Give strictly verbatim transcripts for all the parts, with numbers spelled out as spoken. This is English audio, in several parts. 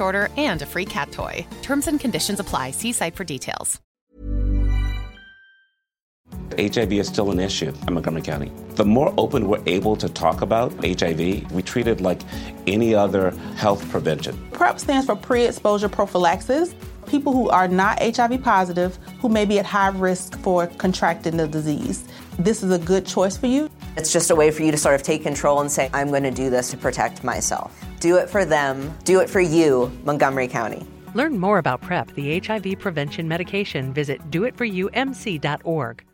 order and a free cat toy. Terms and conditions apply. See site for details. H I V is still an issue in Montgomery County. The more open we're able to talk about H I V, we treat it like any other health prevention. PrEP stands for pre-exposure prophylaxis. People who are not H I V positive, who may be at high risk for contracting the disease. This is a good choice for you. It's just a way for you to sort of take control and say, I'm going to do this to protect myself. Do it for them. Do it for you, Montgomery County. Learn more about PrEP, the H I V prevention medication. Visit do it for you m c dot org.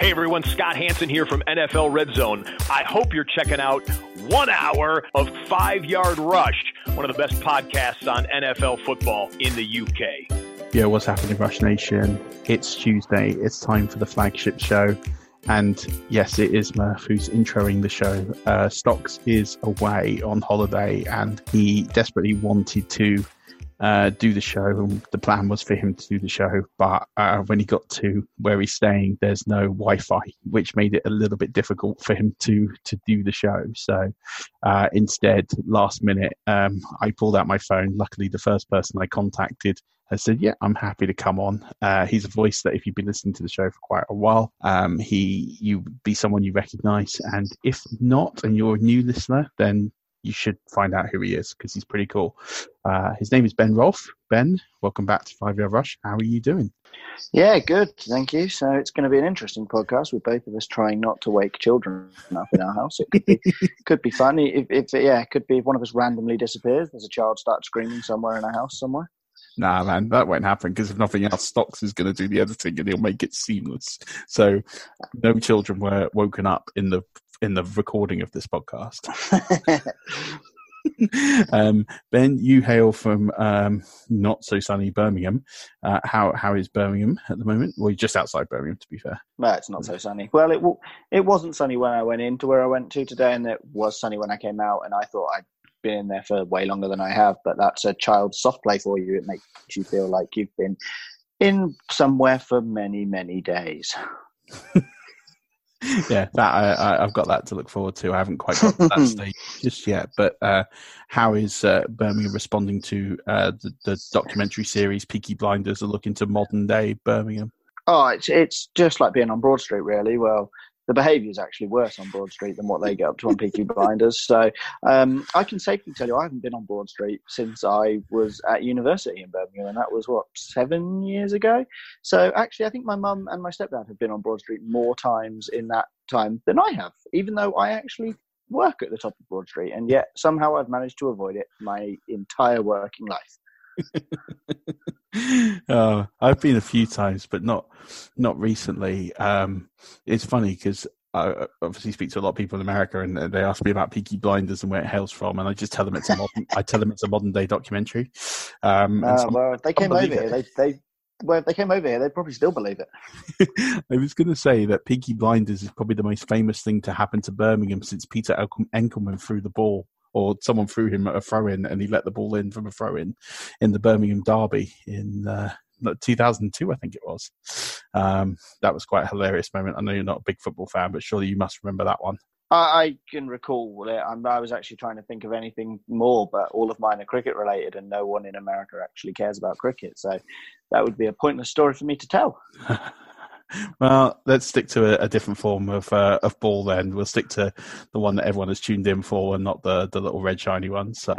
Hey everyone, Scott Hansen here from N F L Red Zone. I hope you're checking out one hour of Five Yard Rush, one of the best podcasts on N F L football in the U K. Yeah, what's happening, Rush Nation? It's Tuesday. It's time for the flagship show. And yes, it is Murph who's introing the show. Uh, Stocks is away on holiday and he desperately wanted to uh, do the show. And the plan was for him to do the show. But uh, when he got to where he's staying, there's no Wi-Fi, which made it a little bit difficult for him to, to do the show. So uh, instead, last minute, um, I pulled out my phone. Luckily, the first person I contacted I said, yeah, I'm happy to come on. Uh, he's a voice that if you've been listening to the show for quite a while, um, he you'd be someone you recognise. And if not, and you're a new listener, then you should find out who he is because he's pretty cool. Uh, his name is Ben Rolfe. Ben, welcome back to Five Yard Rush. How are you doing? Yeah, good. Thank you. So it's going to be an interesting podcast with both of us trying not to wake children up in our house. It could be, could be fun. If, if, yeah, it could be if one of us randomly disappears, there's a child starts screaming somewhere in our house somewhere. Nah, man, that won't happen because if nothing else, Stocks is going to do the editing and he'll make it seamless. So no children were woken up in the in the recording of this podcast. um, Ben, you hail from um, not so sunny Birmingham. Uh, how how is Birmingham at the moment? Well, you're just outside Birmingham, to be fair. No, it's not so sunny. Well, it it wasn't sunny when I went in to where I went to today, and it was sunny when I came out, and I thought I'd been in there for way longer than I have, but that's a child's soft play for you. It makes you feel like you've been in somewhere for many, many days. Yeah, that I, I've got that to look forward to. I haven't quite got to that stage just yet. But uh, how is uh, Birmingham responding to uh, the, the documentary series Peaky Blinders? A look into modern day Birmingham. Oh, it's it's just like being on Broad Street, really. Well, the behaviour is actually worse on Broad Street than what they get up to on Peaky Blinders. So um, I can safely tell you I haven't been on Broad Street since I was at university in Birmingham, and that was, what, seven years ago? So actually I think my mum and my stepdad have been on Broad Street more times in that time than I have, even though I actually work at the top of Broad Street, and yet somehow I've managed to avoid it my entire working life. Oh, I've been a few times, but not not recently. Um, it's funny because I obviously speak to a lot of people in America, and they ask me about Peaky Blinders and where it hails from, and I just tell them it's a modern. I tell them it's a modern day documentary. Um, and uh, some, well, if they came over here, they, they Well, if they came over here, they'd probably still believe it. I was going to say that Peaky Blinders is probably the most famous thing to happen to Birmingham since Peter Enkelman threw the ball, or someone threw him at a throw-in and he let the ball in from a throw-in in the Birmingham derby in uh, two thousand two, I think it was. Um, that was quite a hilarious moment. I know you're not a big football fan, but surely you must remember that one. I can recall it. I was actually trying to think of anything more, but all of mine are cricket related and no one in America actually cares about cricket. So that would be a pointless story for me to tell. Well, let's stick to a, a different form of uh, of ball then. We'll stick to the one that everyone has tuned in for and not the, the little red shiny one. So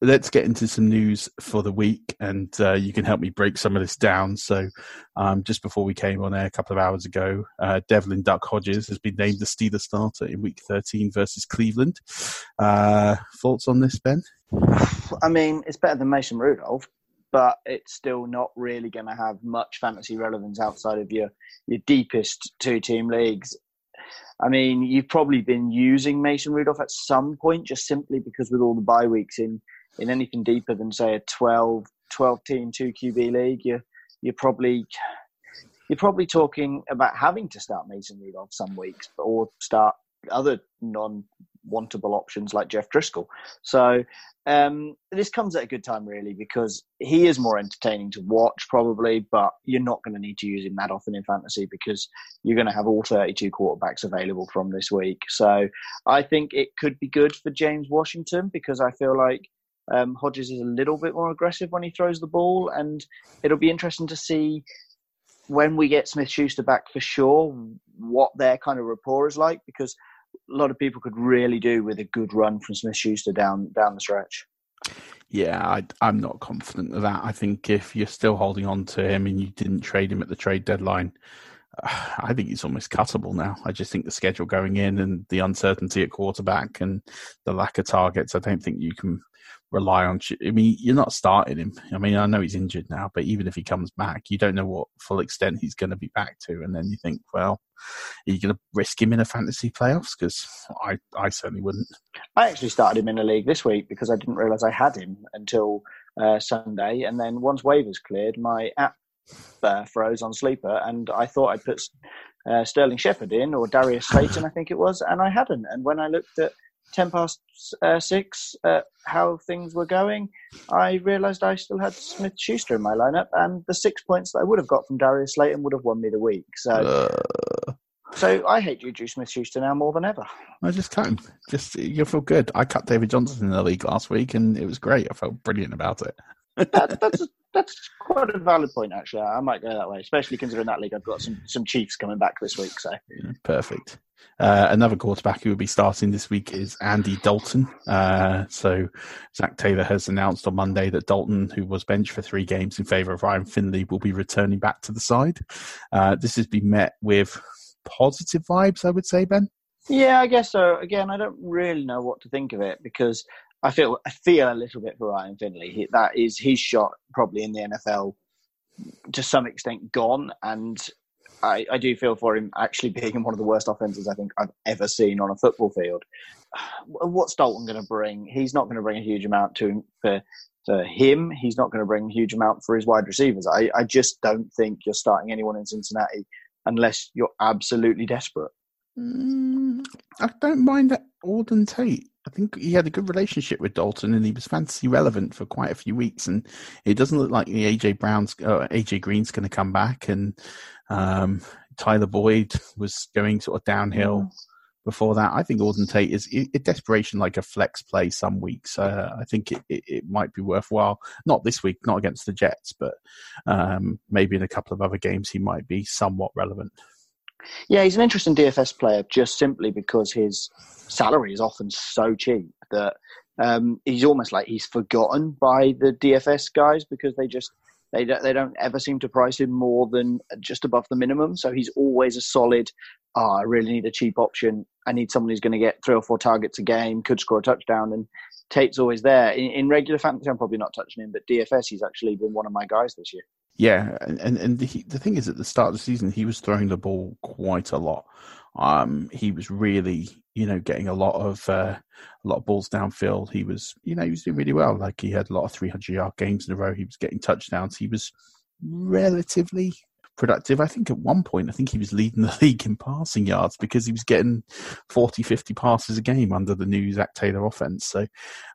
let's get into some news for the week, and uh, you can help me break some of this down. So um, just before we came on air a couple of hours ago, uh, Devlin Duck Hodges has been named the Steelers starter in Week thirteen versus Cleveland. Uh, thoughts on this, Ben? I mean, it's better than Mason Rudolph, but it's still not really going to have much fantasy relevance outside of your, your deepest two-team leagues. I mean, you've probably been using Mason Rudolph at some point just simply because with all the bye weeks in, in anything deeper than, say, a twelve, twelve-team, two Q B league, you're, you're, probably, you're probably talking about having to start Mason Rudolph some weeks or start other non-wantable options like Jeff Driscoll. So um, this comes at a good time, really, because he is more entertaining to watch, probably, but you're not going to need to use him that often in fantasy because you're going to have all thirty-two quarterbacks available from this week. So I think it could be good for James Washington because I feel like Um, Hodges is a little bit more aggressive when he throws the ball, and it'll be interesting to see when we get Smith-Schuster back for sure what their kind of rapport is like, because a lot of people could really do with a good run from Smith-Schuster down down the stretch. Yeah, I, I'm not confident of that. I think if you're still holding on to him and you didn't trade him at the trade deadline, I think it's almost cuttable now. I just think the schedule going in and the uncertainty at quarterback and the lack of targets, I don't think you can rely on. I mean, you're not starting him. I mean, I know he's injured now, but even if he comes back, you don't know what full extent he's going to be back to. And then you think, well, are you going to risk him in a fantasy playoffs? Because I, I certainly wouldn't. I actually started him in a league this week because I didn't realise I had him until uh, Sunday. And then once waivers cleared, my app Uh, froze on Sleeper, and I thought I'd put uh, Sterling Shepard in, or Darius Slayton, I think it was, and I hadn't. And when I looked at ten past six, uh, how things were going, I realised I still had Smith-Schuster in my lineup, and the six points that I would have got from Darius Slayton would have won me the week. So uh... So I hate Juju Smith-Schuster now more than ever. I just cut him. Just, you'll feel good. I cut David Johnson in the league last week, and it was great. I felt brilliant about it. that, that's a, that's quite a valid point, actually. I might go that way, especially considering that league I've got some, some Chiefs coming back this week. So yeah, perfect. Uh, another quarterback who will be starting this week is Andy Dalton. Uh, so Zach Taylor has announced on Monday that Dalton, who was benched for three games in favour of Ryan Finley, will be returning back to the side. Uh, this has been met with positive vibes, I would say, Ben. Yeah, I guess so. Again, I don't really know what to think of it because I feel I feel a little bit for Ryan Finley. He, that is his shot, probably in the N F L, to some extent gone. And I, I do feel for him actually being in one of the worst offenses I think I've ever seen on a football field. What's Dalton going to bring? He's not going to bring a huge amount to him for, for him. He's not going to bring a huge amount for his wide receivers. I, I just don't think you're starting anyone in Cincinnati unless you're absolutely desperate. Mm, I don't mind that Auden Tate. I think he had a good relationship with Dalton and he was fantasy relevant for quite a few weeks. And it doesn't look like the A J Brown's, uh, A J Green's going to come back. And um, Tyler Boyd was going sort of downhill mm-hmm. before that. I think Auden Tate is in desperation like a flex play some weeks. Uh, I think it, it, it might be worthwhile. Not this week, not against the Jets, but um, maybe in a couple of other games he might be somewhat relevant. Yeah, he's an interesting D F S player just simply because his salary is often so cheap that um, he's almost like he's forgotten by the D F S guys because they just they don't, they don't ever seem to price him more than just above the minimum. So he's always a solid, oh, I really need a cheap option. I need someone who's going to get three or four targets a game, could score a touchdown, and Tate's always there. In, in regular fantasy, I'm probably not touching him, but D F S, he's actually been one of my guys this year. Yeah, and, and, and the, the thing is, at the start of the season, he was throwing the ball quite a lot. Um, he was really, you know, getting a lot of uh, a lot of balls downfield. He was, you know, he was doing really well. Like he had a lot of three hundred yard games in a row. He was getting touchdowns. He was relatively productive. I think at one point, I think he was leading the league in passing yards because he was getting forty, fifty passes a game under the new Zach Taylor offense. So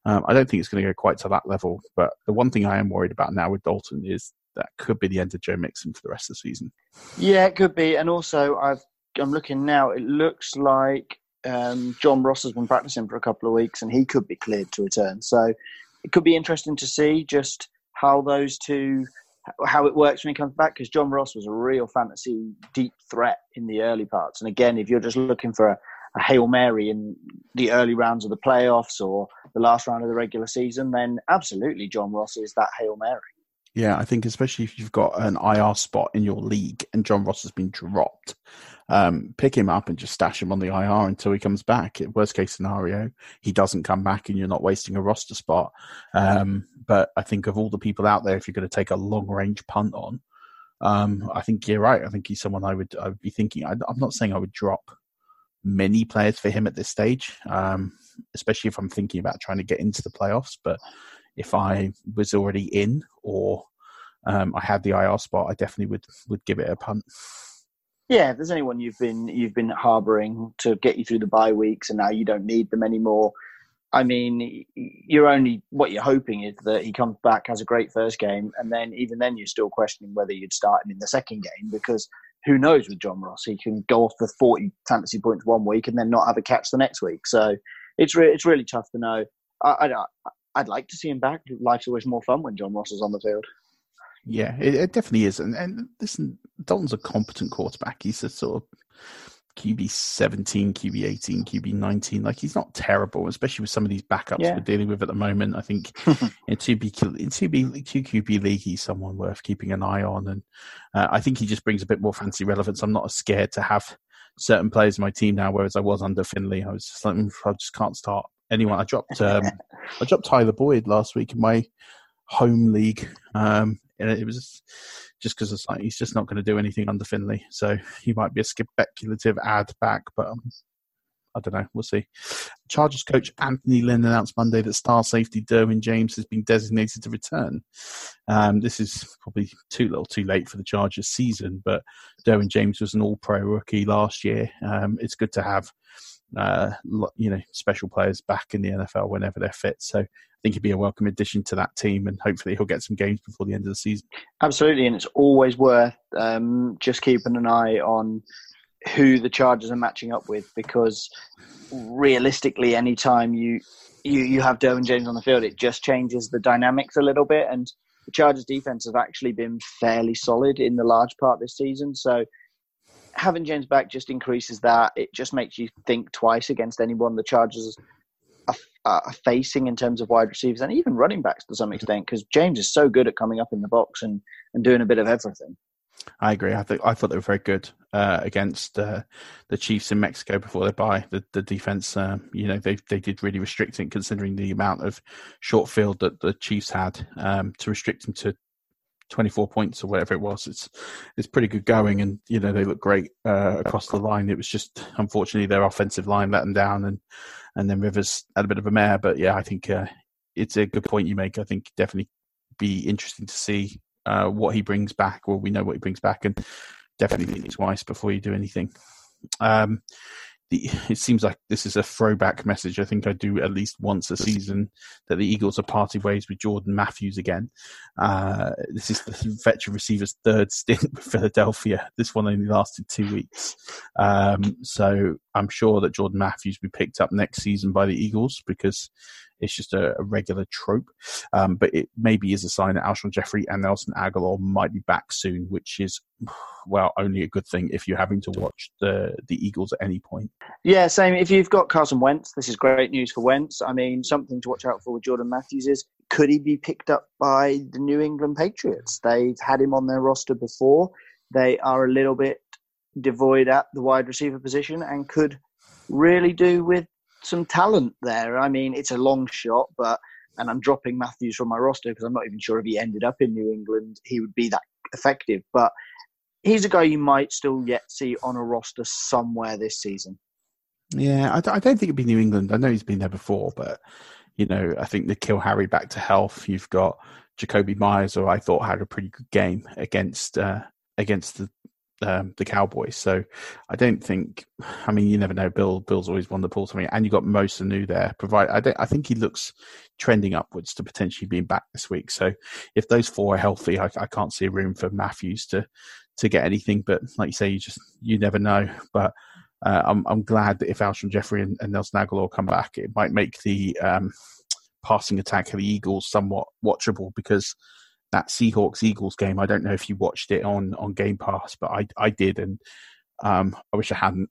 um, I don't think it's going to go quite to that level. But the one thing I am worried about now with Dalton is that could be the end of Joe Mixon for the rest of the season. Yeah, it could be. And also, I've, I'm looking now, it looks like um, John Ross has been practicing for a couple of weeks and he could be cleared to return. So it could be interesting to see just how those two... how it works when he comes back, because John Ross was a real fantasy deep threat in the early parts. And again, if you're just looking for a, a Hail Mary in the early rounds of the playoffs or the last round of the regular season, then absolutely John Ross is that Hail Mary. Yeah, I think especially if you've got an I R spot in your league and John Ross has been dropped, um, pick him up and just stash him on the I R until he comes back. Worst case scenario, he doesn't come back and you're not wasting a roster spot. Um, but I think of all the people out there, if you're going to take a long range punt on, um, I think you're right. I think he's someone I would, I would be thinking. I, I'm not saying I would drop many players for him at this stage, um, especially if I'm thinking about trying to get into the playoffs, but if I was already in or um, I had the I R spot, I definitely would, would give it a punt. Yeah, if there's anyone you've been you've been harbouring to get you through the bye weeks and now you don't need them anymore, I mean, you're only what you're hoping is that he comes back, has a great first game, and then even then you're still questioning whether you'd start him in the second game because who knows with John Ross, he can go off for forty fantasy points one week and then not have a catch the next week. So it's re- it's really tough to know. I don't. I'd like to see him back. Life's always more fun when John Ross is on the field. Yeah, it, it definitely is. And, and listen, Dalton's a competent quarterback. He's a sort of Q B seventeen, Q B eighteen, Q B nineteen. Like, he's not terrible, especially with some of these backups yeah. we're dealing with at the moment. I think in two Q B league, he's someone worth keeping an eye on. And uh, I think he just brings a bit more fancy relevance. I'm not as scared to have certain players in my team now, whereas I was under Finley. I was just like, I just can't start anyone. I dropped um, I dropped Tyler Boyd last week in my home league. Um, and it was just because like, he's just not going to do anything under Finley. So he might be a speculative ad back, but um, I don't know. We'll see. Chargers coach Anthony Lynn announced Monday that star safety Derwin James has been designated to return. Um, this is probably too little too late for the Chargers season, but Derwin James was an all-pro rookie last year. Um, it's good to have Uh, you know, special players back in the N F L whenever they're fit. So I think he'd be a welcome addition to that team, and hopefully he'll get some games before the end of the season. Absolutely, and it's always worth um, just keeping an eye on who the Chargers are matching up with, because realistically, any time you, you you have Derwin James on the field, it just changes the dynamics a little bit. And the Chargers' defense have actually been fairly solid in the large part this season, so having James back just increases that. It just makes you think twice against anyone the Chargers are, are facing in terms of wide receivers and even running backs to some extent, because James is so good at coming up in the box and, and doing a bit of everything. I agree. I, th- I thought they were very good uh, against uh, the Chiefs in Mexico before their bye. The, the defense, uh, you know, they they did really restrict it considering the amount of short field that the Chiefs had um, to restrict them to twenty-four points or whatever it was. It's it's pretty good going, and you know they look great uh, across the line. It was just unfortunately their offensive line let them down, and and then Rivers had a bit of a mare. But yeah, I think uh, it's a good point you make. I think definitely be interesting to see uh, what he brings back. Well, we know what he brings back, and definitely think twice before you do anything. Um, the, it seems like this is a throwback message. I think I do at least once a season that the Eagles are parting ways with Jordan Matthews again. Uh, this is the veteran receiver's third stint with Philadelphia. This one only lasted two weeks. Um, so I'm sure that Jordan Matthews will be picked up next season by the Eagles because it's just a, a regular trope. Um, but it maybe is a sign that Alshon Jeffery and Nelson Agholor might be back soon, which is, well, only a good thing if you're having to watch the, the Eagles at any point. Yeah, same. If you've got Carson Wentz, this is great news for Wentz. I mean, something to watch out for with Jordan Matthews is, could he be picked up by the New England Patriots? They've had him on their roster before. They are a little bit devoid at the wide receiver position and could really do with some talent there. I mean, it's a long shot, but and I'm dropping Matthews from my roster because I'm not even sure if he ended up in New England, he would be that effective. But he's a guy you might still yet see on a roster somewhere this season. Yeah, I don't think it'd be New England. I know he's been there before, but you know, I think they kill Harry back to health. You've got Jacoby Myers, who I thought had a pretty good game against uh, against the um, the Cowboys. So I don't think. I mean, you never know. Bill Bill's always won the pool to me, and you got Mo Sanu there. Provide. I don't, I think he looks trending upwards to potentially being back this week. So if those four are healthy, I, I can't see a room for Matthews to to get anything. But like you say, you just you never know. But Uh, I'm, I'm glad that if Alshon Jeffery and, and Nelson Agholor come back, it might make the um, passing attack of the Eagles somewhat watchable, because that Seahawks-Eagles game, I don't know if you watched it on, on Game Pass, but I, I did, and um, I wish I hadn't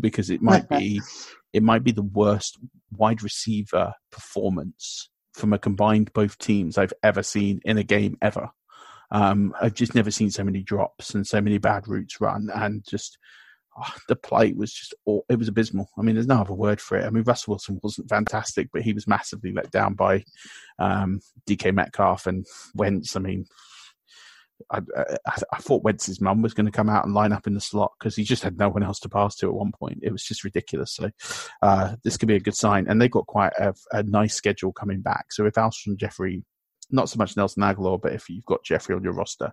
because it might be it might be the worst wide receiver performance from a combined both teams I've ever seen in a game ever. Um, I've just never seen so many drops and so many bad routes run, and just... Oh, the play was just, it was abysmal. I mean, there's no other word for it. I mean, Russell Wilson wasn't fantastic, but he was massively let down by um, D K Metcalf and Wentz. I mean, I, I, I thought Wentz's mum was going to come out and line up in the slot because he just had no one else to pass to at one point. It was just ridiculous. So uh, this could be a good sign. And they've got quite a, a nice schedule coming back. So if Alshon Jeffery, not so much Nelson Agholor, but if you've got Jeffrey on your roster,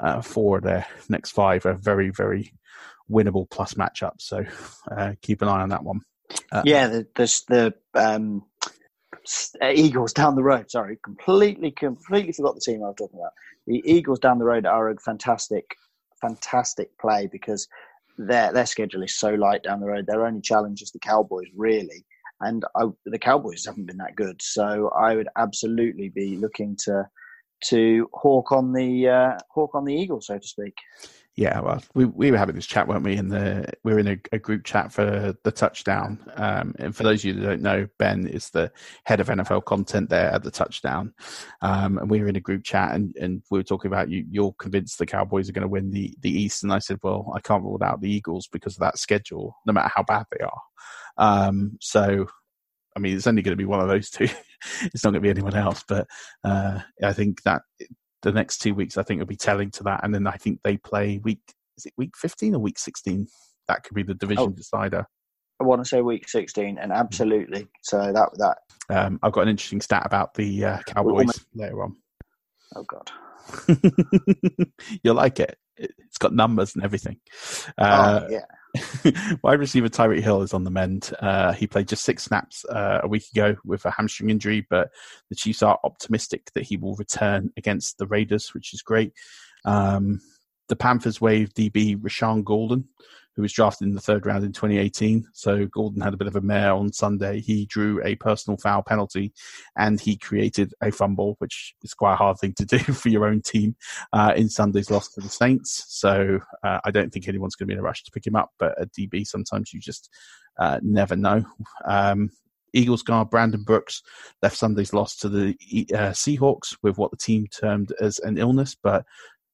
uh, four of their next five are very, very winnable plus matchup. So uh, keep an eye on that one. Uh, yeah, the the, the um, Eagles down the road. Sorry, completely, completely forgot the team I was talking about. The Eagles down the road are a fantastic, fantastic play because their their schedule is so light down the road. Their only challenge is the Cowboys, really. And I, the Cowboys haven't been that good, so I would absolutely be looking to to hawk on the uh, hawk on the Eagles, so to speak. Yeah, well, we we were having this chat, weren't we? In the we were in a, a group chat for the touchdown. Um, and for those of you that don't know, Ben is the head of N F L content there at the touchdown. Um, and we were in a group chat, and, and we were talking about you. You're convinced the Cowboys are going to win the the East, and I said, well, I can't rule out the Eagles because of that schedule, no matter how bad they are. Um, so. I mean, it's only going to be one of those two. It's not going to be anyone else. But uh, I think that the next two weeks, I think, will be telling to that. And then I think they play week, is it week fifteen or week sixteen? That could be the division oh, decider. I want to say week sixteen, and absolutely. So that that um, I've got an interesting stat about the uh, Cowboys almost... later on. Oh, God. You'll like it. It's got numbers and everything. Uh, oh, yeah. Wide receiver Tyreek Hill is on the mend. Uh, he played just six snaps uh, a week ago with a hamstring injury, but the Chiefs are optimistic that he will return against the Raiders, which is great. Um, the Panthers waived D B Rashawn Golden, who was drafted in the third round in twenty eighteen. So Golden had a bit of a mare on Sunday. He drew a personal foul penalty and he created a fumble, which is quite a hard thing to do for your own team uh, in Sunday's loss to the Saints. So uh, I don't think anyone's going to be in a rush to pick him up, but at D B, sometimes you just uh, never know. Um, Eagles guard Brandon Brooks left Sunday's loss to the uh, Seahawks with what the team termed as an illness, but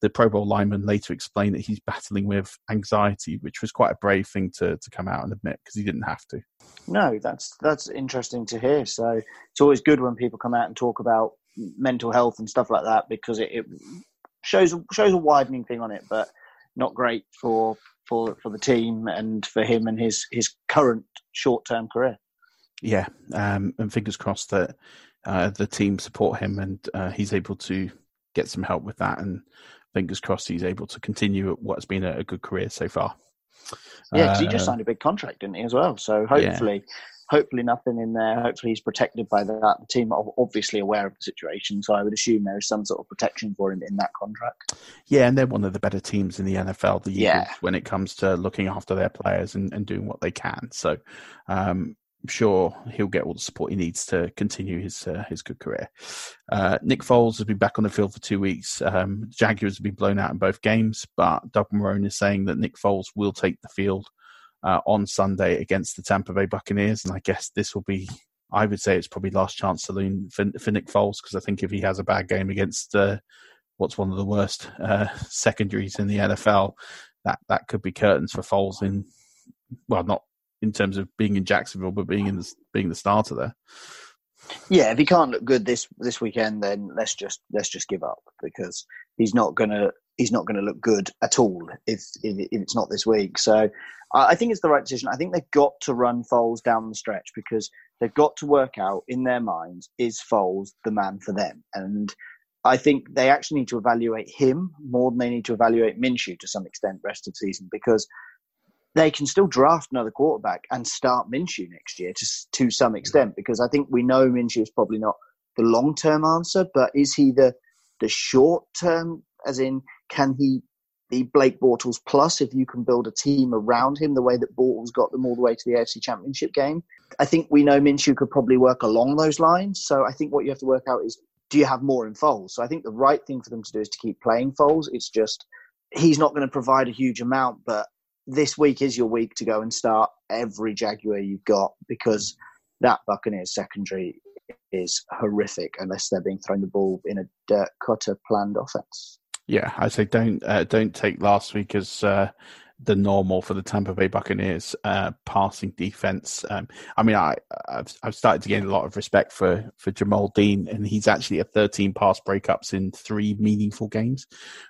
the Pro Bowl lineman later explained that he's battling with anxiety, which was quite a brave thing to, to come out and admit because he didn't have to. No, that's that's interesting to hear. So it's always good when people come out and talk about mental health and stuff like that because it, it shows shows a widening thing on it, but not great for for, for the team and for him and his, his current short-term career. Yeah, um, and fingers crossed that uh, the team support him and uh, he's able to get some help with that, and fingers crossed he's able to continue what's been a good career so far. Yeah, because uh, he just signed a big contract, didn't he, as well? So hopefully, yeah. hopefully nothing in there. Hopefully he's protected by that. The team are obviously aware of the situation, so I would assume there is some sort of protection for him in that contract. Yeah, and they're one of the better teams in the N F L, the Eagles, yeah. when it comes to looking after their players and, and doing what they can. So um, I'm sure he'll get all the support he needs to continue his uh, his good career. Uh, Nick Foles has been back on the field for two weeks. Um, the Jaguars have been blown out in both games, but Doug Marrone is saying that Nick Foles will take the field uh, on Sunday against the Tampa Bay Buccaneers, and I guess this will be, I would say it's probably last chance saloon for, for Nick Foles, because I think if he has a bad game against uh, what's one of the worst uh, secondaries in the N F L, that, that could be curtains for Foles in, well, not in terms of being in Jacksonville, but being in the, being the starter there. Yeah, if he can't look good this, this weekend, then let's just let's just give up because he's not gonna he's not gonna look good at all if if, if it's not this week. So uh, I think it's the right decision. I think they've got to run Foles down the stretch because they've got to work out in their minds, is Foles the man for them? And I think they actually need to evaluate him more than they need to evaluate Minshew to some extent rest of the season, because they can still draft another quarterback and start Minshew next year to to some extent, because I think we know Minshew is probably not the long-term answer, but is he the the short-term, as in, can he be Blake Bortles plus if you can build a team around him the way that Bortles got them all the way to the A F C Championship game? I think we know Minshew could probably work along those lines, so I think what you have to work out is, do you have more in Foles? So I think the right thing for them to do is to keep playing Foles. It's just he's not going to provide a huge amount, but this week is your week to go and start every Jaguar you've got, because that Buccaneers secondary is horrific unless they're being thrown the ball in a dirt cutter planned offense. Yeah, I say don't uh, don't take last week as uh, the normal for the Tampa Bay Buccaneers uh, passing defense. Um, I mean, I, I've I've started to gain a lot of respect for for Jamal Dean, and he's actually at thirteen pass breakups in three meaningful games,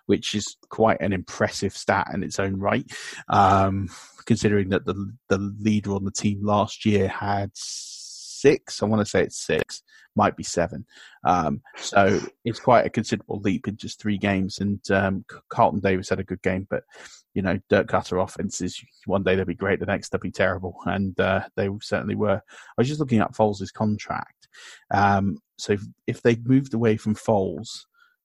which is quite an impressive stat in its own right. Um, considering that the the leader on the team last year had six, I want to say it's six. Might be seven. Um, so it's quite a considerable leap in just three games. And um, Carlton Davis had a good game, but, you know, dirt cutter offenses, one day they'll be great, the next they'll be terrible. And uh, they certainly were. I was just looking at Foles' contract. Um, so if, if they moved away from Foles,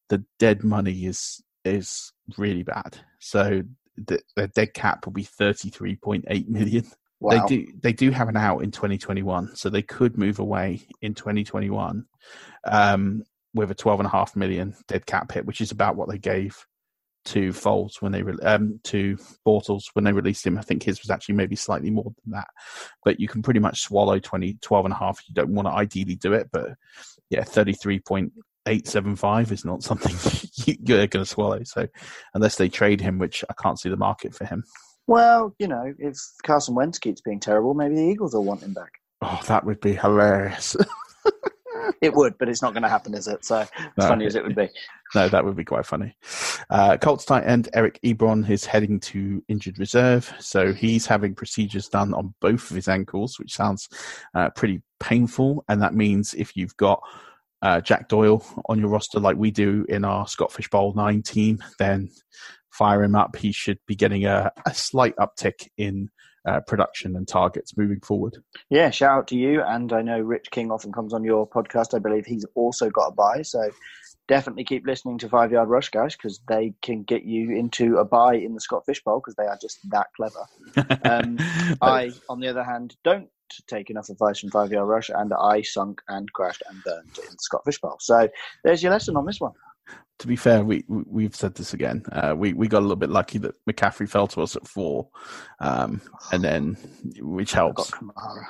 the dead money is is really bad. So the, the dead cap will be thirty-three point eight million. Wow. They do. They do have an out in twenty twenty-one, so they could move away in twenty twenty-one um, with a twelve and a half million dead cap hit, which is about what they gave to Foles when they re- um, to Bortles when they released him. I think his was actually maybe slightly more than that, but you can pretty much swallow twenty, twelve and a half. You don't want to ideally do it, but yeah, thirty-three point eight seven five is not something you're going to swallow. So unless they trade him, which I can't see the market for him. Well, you know, if Carson Wentz keeps being terrible, maybe the Eagles will want him back. Oh, that would be hilarious. It would, but it's not going to happen, is it? So as no, funny as it would be. No, that would be quite funny. Uh, Colts tight end Eric Ebron is heading to injured reserve. So he's having procedures done on both of his ankles, which sounds uh, pretty painful. And that means if you've got uh, Jack Doyle on your roster like we do in our Scott Fish Bowl nine team, then fire him up. He should be getting a, a slight uptick in uh, production and targets moving forward. Yeah, shout out to you. And I know Rich King often comes on your podcast. I believe he's also got a buy. So definitely keep listening to Five Yard Rush, guys, because they can get you into a buy in the Scott Fish Bowl because they are just that clever. Um, I, on the other hand, don't take enough advice from Five Yard Rush, and I sunk and crashed and burned in the Scott Fish Bowl. So there's your lesson on this one. To be fair, we, we've said this again. Uh, we, we got a little bit lucky that McCaffrey fell to us at four, um, and then which helps. I got Kamara.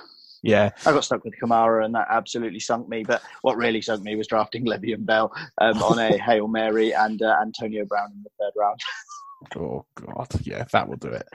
Yeah. I got stuck with Kamara, and that absolutely sunk me. But what really sunk me was drafting Le'Veon Bell um, on a Hail Mary and uh, Antonio Brown in the third round. Oh, God. Yeah, that will do it.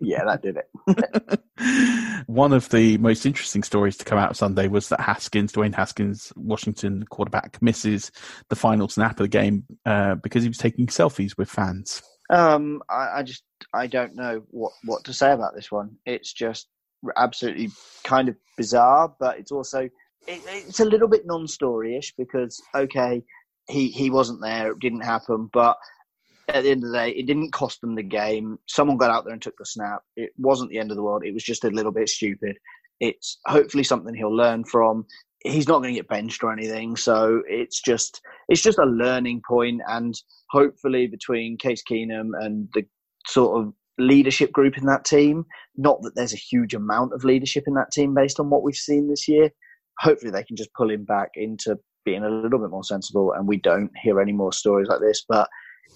Yeah, that did it. One of the most interesting stories to come out Sunday was that Haskins, Dwayne Haskins, Washington quarterback, misses the final snap of the game uh, because he was taking selfies with fans. Um, I, I just, I don't know what, what to say about this one. It's just absolutely kind of bizarre, but it's also, it, it's a little bit non-story-ish because, okay, he, he wasn't there, it didn't happen, but at the end of the day, it didn't cost them the game. Someone got out there and took the snap. It wasn't the end of the world. It was just a little bit stupid. It's hopefully something he'll learn from. He's not going to get benched or anything. So it's just it's just a learning point. And hopefully between Case Keenum and the sort of leadership group in that team, not that there's a huge amount of leadership in that team based on what we've seen this year, hopefully they can just pull him back into being a little bit more sensible and we don't hear any more stories like this. But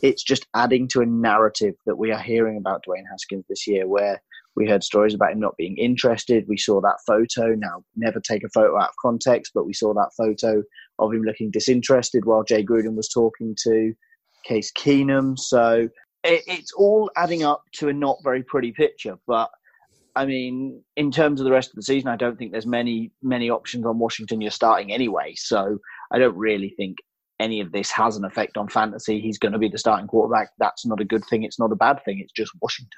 it's just adding to a narrative that we are hearing about Dwayne Haskins this year, where we heard stories about him not being interested. We saw that photo. Now, never take a photo out of context, but we saw that photo of him looking disinterested while Jay Gruden was talking to Case Keenum. So it, it's all adding up to a not very pretty picture. But, I mean, in terms of the rest of the season, I don't think there's many, many options on Washington you're starting anyway. So I don't really think any of this has an effect on fantasy. He's going to be the starting quarterback. That's not a good thing. It's not a bad thing. It's just Washington.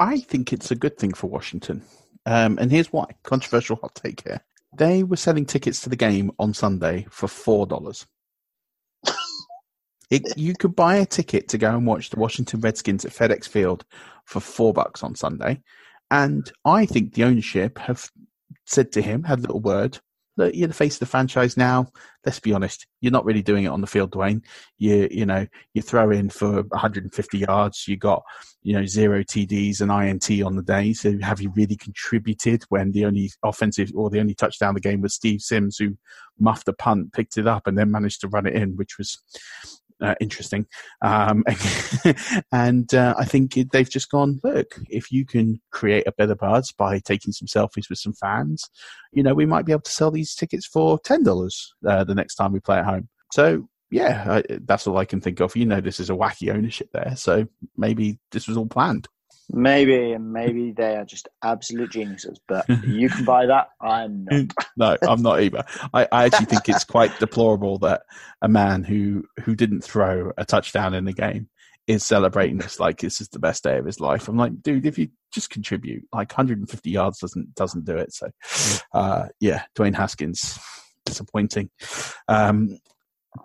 I think it's a good thing for Washington. Um, and here's why. Controversial hot take here. They were selling tickets to the game on Sunday for four dollars. It, you could buy a ticket to go and watch the Washington Redskins at FedEx Field for four bucks on Sunday. And I think the ownership have said to him, had a little word, look, you're the face of the franchise now. Let's be honest. You're not really doing it on the field, Dwayne. You, you know, you throw in for one hundred fifty yards. You got, you know, zero T Ds and I N T on the day. So have you really contributed when the only offensive or the only touchdown of the game was Steve Sims, who muffed a punt, picked it up, and then managed to run it in, which was uh, interesting. Um, and uh, I think they've just gone, look, if you can create a better buzz by taking some selfies with some fans, you know, we might be able to sell these tickets for ten dollars uh, the next time we play at home. So, yeah, I, that's all I can think of. You know, this is a wacky ownership there. So maybe this was all planned. Maybe, and maybe they are just absolute geniuses, but you can buy that. I'm not. No, I'm not either. I, I actually think it's quite deplorable that a man who, who didn't throw a touchdown in the game is celebrating this like this is the best day of his life. I'm like, dude, if you just contribute, like one hundred fifty yards doesn't doesn't do it. So, uh, yeah, Dwayne Haskins, disappointing. Um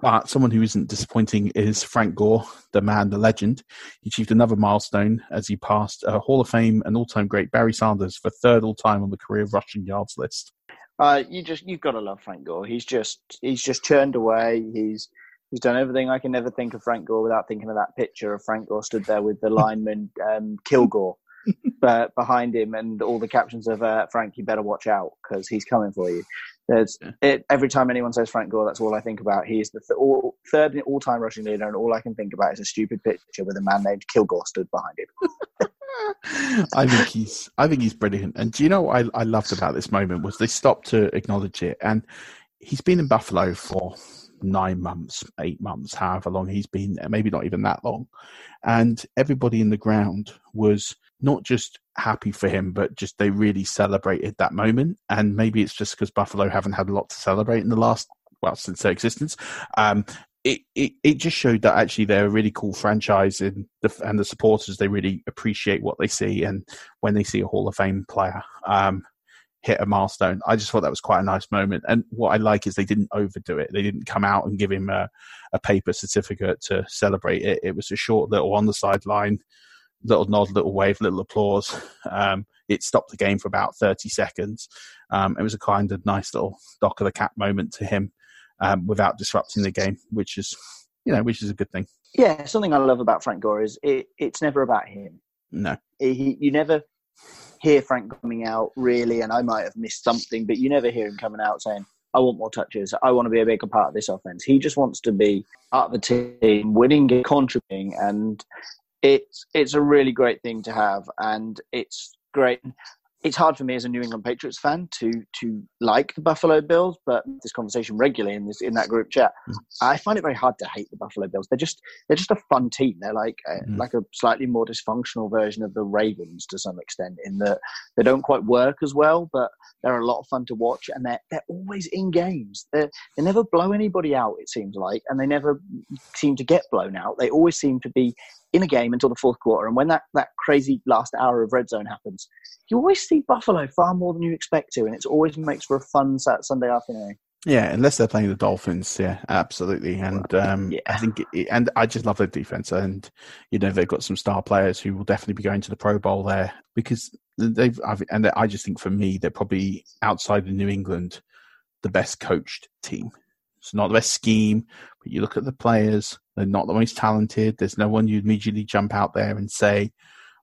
But someone who isn't disappointing is Frank Gore, the man, the legend. He achieved another milestone as he passed uh, Hall of Fame and all-time great Barry Sanders for third all-time on the career rushing yards list. Uh, you just you've got to love Frank Gore. He's just he's just churned away. He's he's done everything I can never think of Frank Gore without thinking of that picture of Frank Gore stood there with the lineman um, Kilgore uh, behind him, and all the captions of uh, Frank, you better watch out because he's coming for you. There's, it, every time anyone says Frank Gore, that's all I think about. He is the th- all, third all-time rushing leader, and all I can think about is a stupid picture with a man named Kilgore stood behind him. I think he's, I think he's brilliant. And do you know what I, I loved about this moment was they stopped to acknowledge it. And he's been in Buffalo for nine months, eight months, however long he's been there, maybe not even that long. And everybody in the ground was not just happy for him, but just they really celebrated that moment. And maybe it's just because Buffalo haven't had a lot to celebrate in the last, well, since their existence. Um, it, it, it just showed that actually they're a really cool franchise, and the, and the supporters, they really appreciate what they see. And when they see a Hall of Fame player um, hit a milestone, I just thought that was quite a nice moment. And what I like is they didn't overdo it. They didn't come out and give him a, a paper certificate to celebrate it. It was a short little on the sideline, little nod, little wave, little applause. Um, it stopped the game for about thirty seconds. Um, it was a kind of nice little dock of the cap moment to him um, without disrupting the game, which is, you know, which is a good thing. Yeah, something I love about Frank Gore is it, it's never about him. No. He, you never hear Frank coming out, really, and I might have missed something, but you never hear him coming out saying, I want more touches. I want to be a bigger part of this offense. He just wants to be up the team, winning, contributing, and It's it's a really great thing to have, and it's great. It's hard for me as a New England Patriots fan to to like the Buffalo Bills, but this conversation regularly in this in that group chat, mm. I find it very hard to hate the Buffalo Bills. They're just they're just a fun team. They're like a, mm. like a slightly more dysfunctional version of the Ravens to some extent, in that they don't quite work as well, but they're a lot of fun to watch, and they're they're always in games. They they never blow anybody out, it seems like, and they never seem to get blown out. They always seem to be in a game until the fourth quarter, and when that, that crazy last hour of red zone happens, you always see Buffalo far more than you expect to, and it always makes for a fun Sunday afternoon. Yeah, unless they're playing the Dolphins. Yeah, absolutely. And um, yeah. I think, it, and I just love their defense, and you know they've got some star players who will definitely be going to the Pro Bowl there, because they've. I've, and I just think for me, they're probably outside of New England the best coached team. It's not the best scheme, but you look at the players. They're not the most talented. There's no one you'd immediately jump out there and say,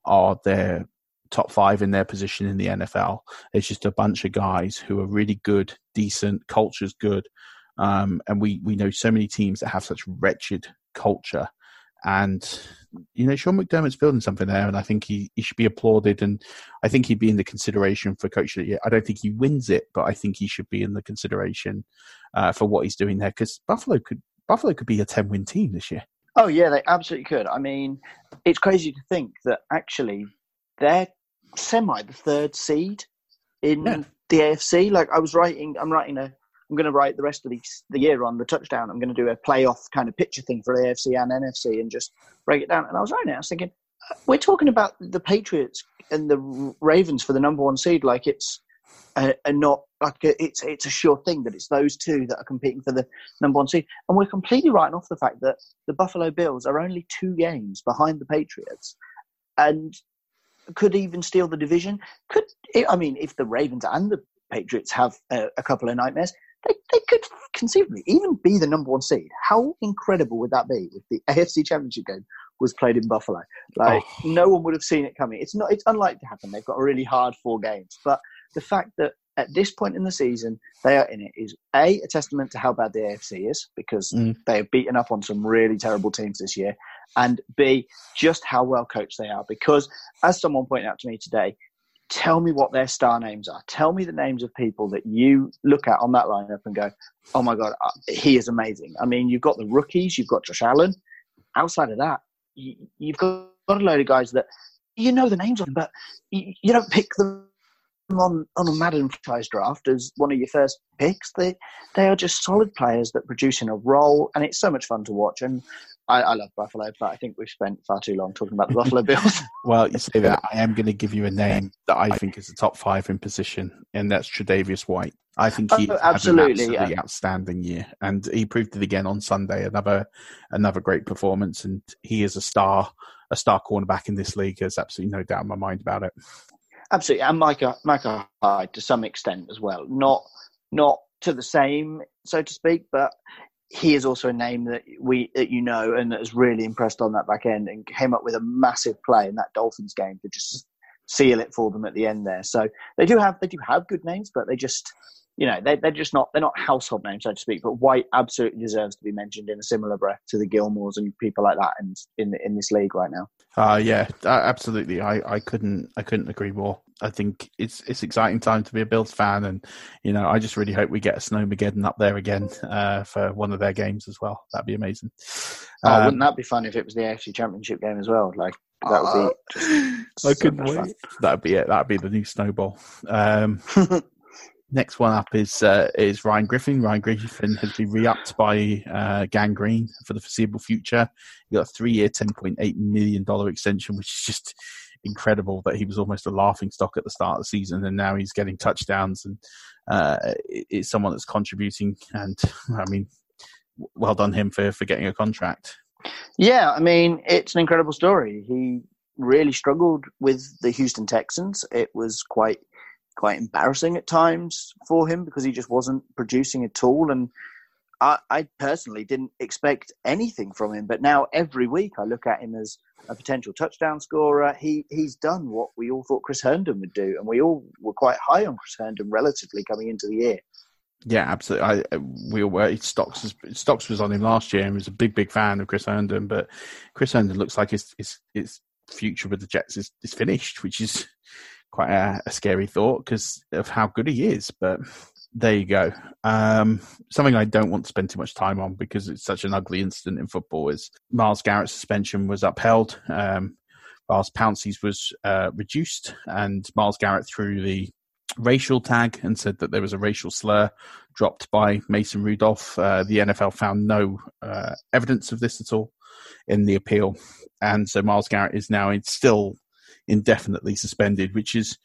oh, they're top five in their position in the N F L. It's just a bunch of guys who are really good, decent, culture's good. Um, and we, we know so many teams that have such wretched culture. And, you know, Sean McDermott's building something there, and I think he, he should be applauded. And I think he'd be in the consideration for coach of the year. I don't think he wins it, but I think he should be in the consideration uh, for what he's doing there, because Buffalo could, Buffalo could be a ten-win team this year. Oh, yeah, they absolutely could. I mean, it's crazy to think that actually they're semi the third seed in yeah. the A F C. Like, I was writing, I'm writing a, I'm going to write the rest of the, the year on the touchdown. I'm going to do a playoff kind of picture thing for A F C and N F C and just break it down. And I was writing it, I was thinking, we're talking about the Patriots and the Ravens for the number one seed. Like, it's and, and not like a, it's it's a sure thing that it's those two that are competing for the number one seed. And we're completely writing off the fact that the Buffalo Bills are only two games behind the Patriots and could even steal the division. Could I mean, if the Ravens and the Patriots have a, a couple of nightmares, they, they could conceivably even be the number one seed. How incredible would that be if the A F C Championship game was played in Buffalo? Like, oh. no one would have seen it coming. It's not. It's unlikely to happen. They've got a really hard four games. But the fact that at this point in the season they are in it is, A, a testament to how bad the A F C is, because mm. they have beaten up on some really terrible teams this year, and B, just how well coached they are. Because, as someone pointed out to me today, tell me what their star names are. Tell me the names of people that you look at on that lineup and go, oh my God, he is amazing. I mean, you've got the rookies, you've got Josh Allen. Outside of that, you've got a load of guys that you know the names of them, but you don't pick them on, on a Madden franchise draft as one of your first picks. They they are just solid players that produce in a role, and it's so much fun to watch. And I, I love Buffalo, but I think we've spent far too long talking about the Buffalo Bills. Well, you say that, I am going to give you a name that I think is the top five in position, and that's Tre'Davious White. I think he oh, absolutely, had an absolutely yeah. outstanding year, and he proved it again on Sunday. Another another great performance, and he is a star, a star cornerback in this league. There's absolutely no doubt in my mind about it. Absolutely, and Micah, Micah Hyde to some extent as well. Not not to the same, so to speak, but he is also a name that we that you know and that has really impressed on that back end and came up with a massive play in that Dolphins game to just seal it for them at the end there. So they do have they do have good names, but they just you know they they're just not they're not household names, so to speak. But White absolutely deserves to be mentioned in a similar breath to the Gilmores and people like that in in, in this league right now. Uh, yeah, absolutely. I, I couldn't I couldn't agree more. I think it's it's exciting time to be a Bills fan, and you know I just really hope we get a Snowmageddon up there again uh, for one of their games as well. That'd be amazing. Oh, um, wouldn't that be fun if it was the A F C Championship game as well? Like that would be. Just I so couldn't wait. Fun. That'd be it. That'd be the new snowball. Um, Next one up is uh, is Ryan Griffin. Ryan Griffin has been re-upped by uh, Gangrene for the foreseeable future. He got a three-year, ten point eight million dollars extension, which is just incredible that he was almost a laughing stock at the start of the season, and now he's getting touchdowns and uh, is someone that's contributing. And, I mean, well done him for, for getting a contract. Yeah, I mean, it's an incredible story. He really struggled with the Houston Texans. It was quite... quite embarrassing at times for him because he just wasn't producing at all, and I, I personally didn't expect anything from him, but now every week I look at him as a potential touchdown scorer. He he's done what we all thought Chris Herndon would do, and we all were quite high on Chris Herndon relatively coming into the year. Yeah, absolutely. I, we all were. Stocks was, Stocks was on him last year and was a big big fan of Chris Herndon, but Chris Herndon looks like his his, his future with the Jets is, is finished, which is quite a, a scary thought because of how good he is, but there you go. Um, something I don't want to spend too much time on because it's such an ugly incident in football is Myles Garrett's suspension was upheld. Um, Miles Pouncey's was uh, reduced, and Myles Garrett threw the racial tag and said that there was a racial slur dropped by Mason Rudolph. Uh, the N F L found no uh, evidence of this at all in the appeal, and so Myles Garrett is now it's still indefinitely suspended, which is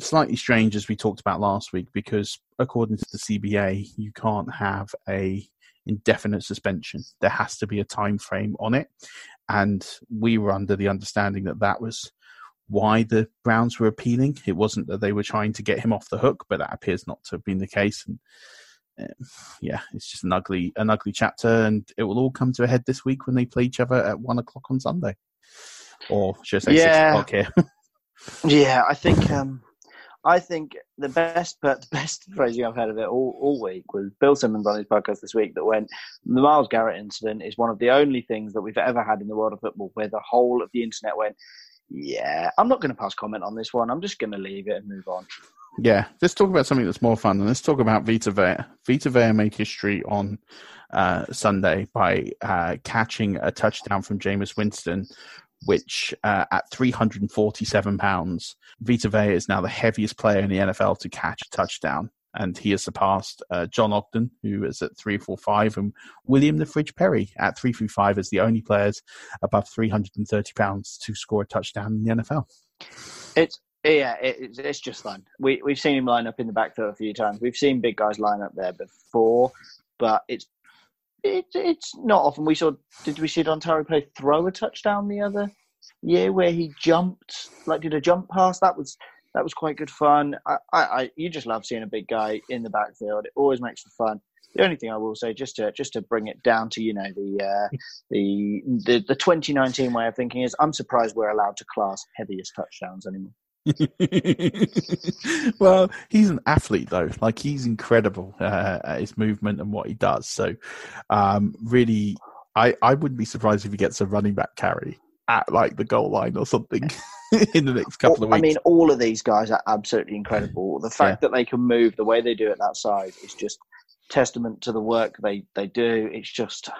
slightly strange, as we talked about last week, because according to the C B A, you can't have a indefinite suspension. There has to be a time frame on it, and we were under the understanding that that was why the Browns were appealing. It wasn't that they were trying to get him off the hook, but that appears not to have been the case. And uh, yeah, it's just an ugly, an ugly chapter, and it will all come to a head this week when they play each other at one o'clock on Sunday. Or should I say yeah. six o'clock here? yeah, I think um, I think the best but the best phrasing I've heard of it all, all week was Bill Simmons on his podcast this week that went, the Myles Garrett incident is one of the only things that we've ever had in the world of football where the whole of the internet went, yeah, I'm not going to pass comment on this one. I'm just going to leave it and move on. Yeah, let's talk about something that's more fun, and let's talk about Vita Vea. Vita Vea made history on uh, Sunday by uh, catching a touchdown from Jameis Winston, which uh, at three hundred forty-seven pounds, Vita Vea is now the heaviest player in the N F L to catch a touchdown. And he has surpassed uh, John Ogden, who is at three forty-five, and William the Fridge Perry at three thirty-five as the only players above three hundred thirty pounds to score a touchdown in the N F L. It's Yeah, it, it's just fun. We, we've seen him line up in the backfield a few times. We've seen big guys line up there before, but it's it, it's not often. We saw, did we see Don Taripo throw a touchdown the other year where he jumped, like did a jump pass? That was that was quite good fun. I, I, I you just love seeing a big guy in the backfield. It always makes for fun. The only thing I will say, just to just to bring it down to, you know, the uh, the, the the twenty nineteen way of thinking is, I'm surprised we're allowed to class heaviest touchdowns anymore. Well, he's an athlete though. Like, he's incredible uh, at his movement and what he does. So, um, really, I I wouldn't be surprised if he gets a running back carry at like the goal line or something in the next couple of weeks. I mean, all of these guys are absolutely incredible. The fact yeah. that they can move the way they do at that side is just testament to the work they they do. It's just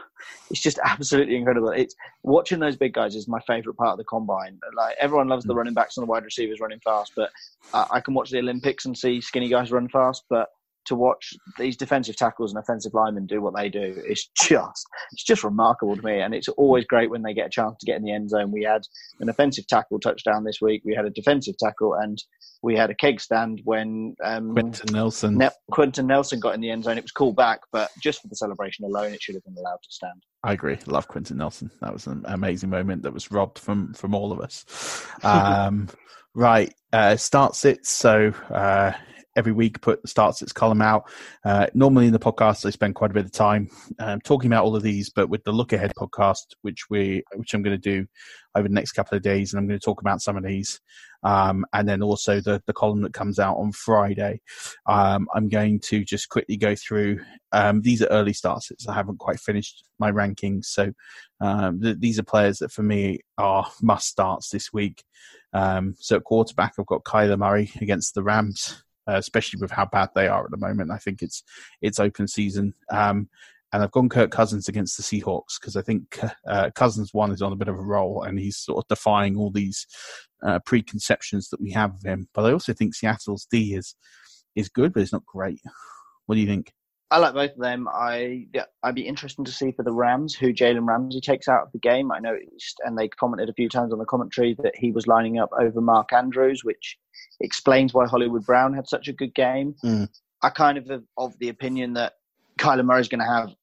it's just absolutely incredible. It's watching those big guys is my favorite part of the combine. Like, everyone loves the running backs and the wide receivers running fast, but uh, I can watch the Olympics and see skinny guys run fast, but to watch these defensive tackles and offensive linemen do what they do, it's just it's just remarkable to me. And it's always great when they get a chance to get in the end zone. We had an offensive tackle touchdown this week, we had a defensive tackle, and we had a keg stand when um, Quentin Nelson ne- Quentin Nelson got in the end zone. It was called back, but just for the celebration alone, it should have been allowed to stand. I agree. Love Quentin Nelson. That was an amazing moment that was robbed from, from all of us. Um, right. Uh, start sits. So uh, every week, put the start sits column out. Uh, normally in the podcast, I spend quite a bit of time um, talking about all of these, but with the Look Ahead podcast, which, we, which I'm going to do over the next couple of days, and I'm going to talk about some of these. Um, and then also the, the column that comes out on Friday. Um, I'm going to just quickly go through. Um, these are early starts. I haven't quite finished my rankings. So um, th- these are players that for me are must starts this week. Um, so at quarterback, I've got Kyler Murray against the Rams, uh, especially with how bad they are at the moment. I think it's, it's open season. Um, And I've gone Kirk Cousins against the Seahawks because I think uh, Cousins, one, is on a bit of a roll and he's sort of defying all these uh, preconceptions that we have of him. But I also think Seattle's D is is good, but it's not great. What do you think? I like both of them. I, yeah, I'd be interested to see for the Rams who Jalen Ramsey takes out of the game. I noticed, and they commented a few times on the commentary, that he was lining up over Mark Andrews, which explains why Hollywood Brown had such a good game. Mm. I kind of am of the opinion that Kyler Murray's going to have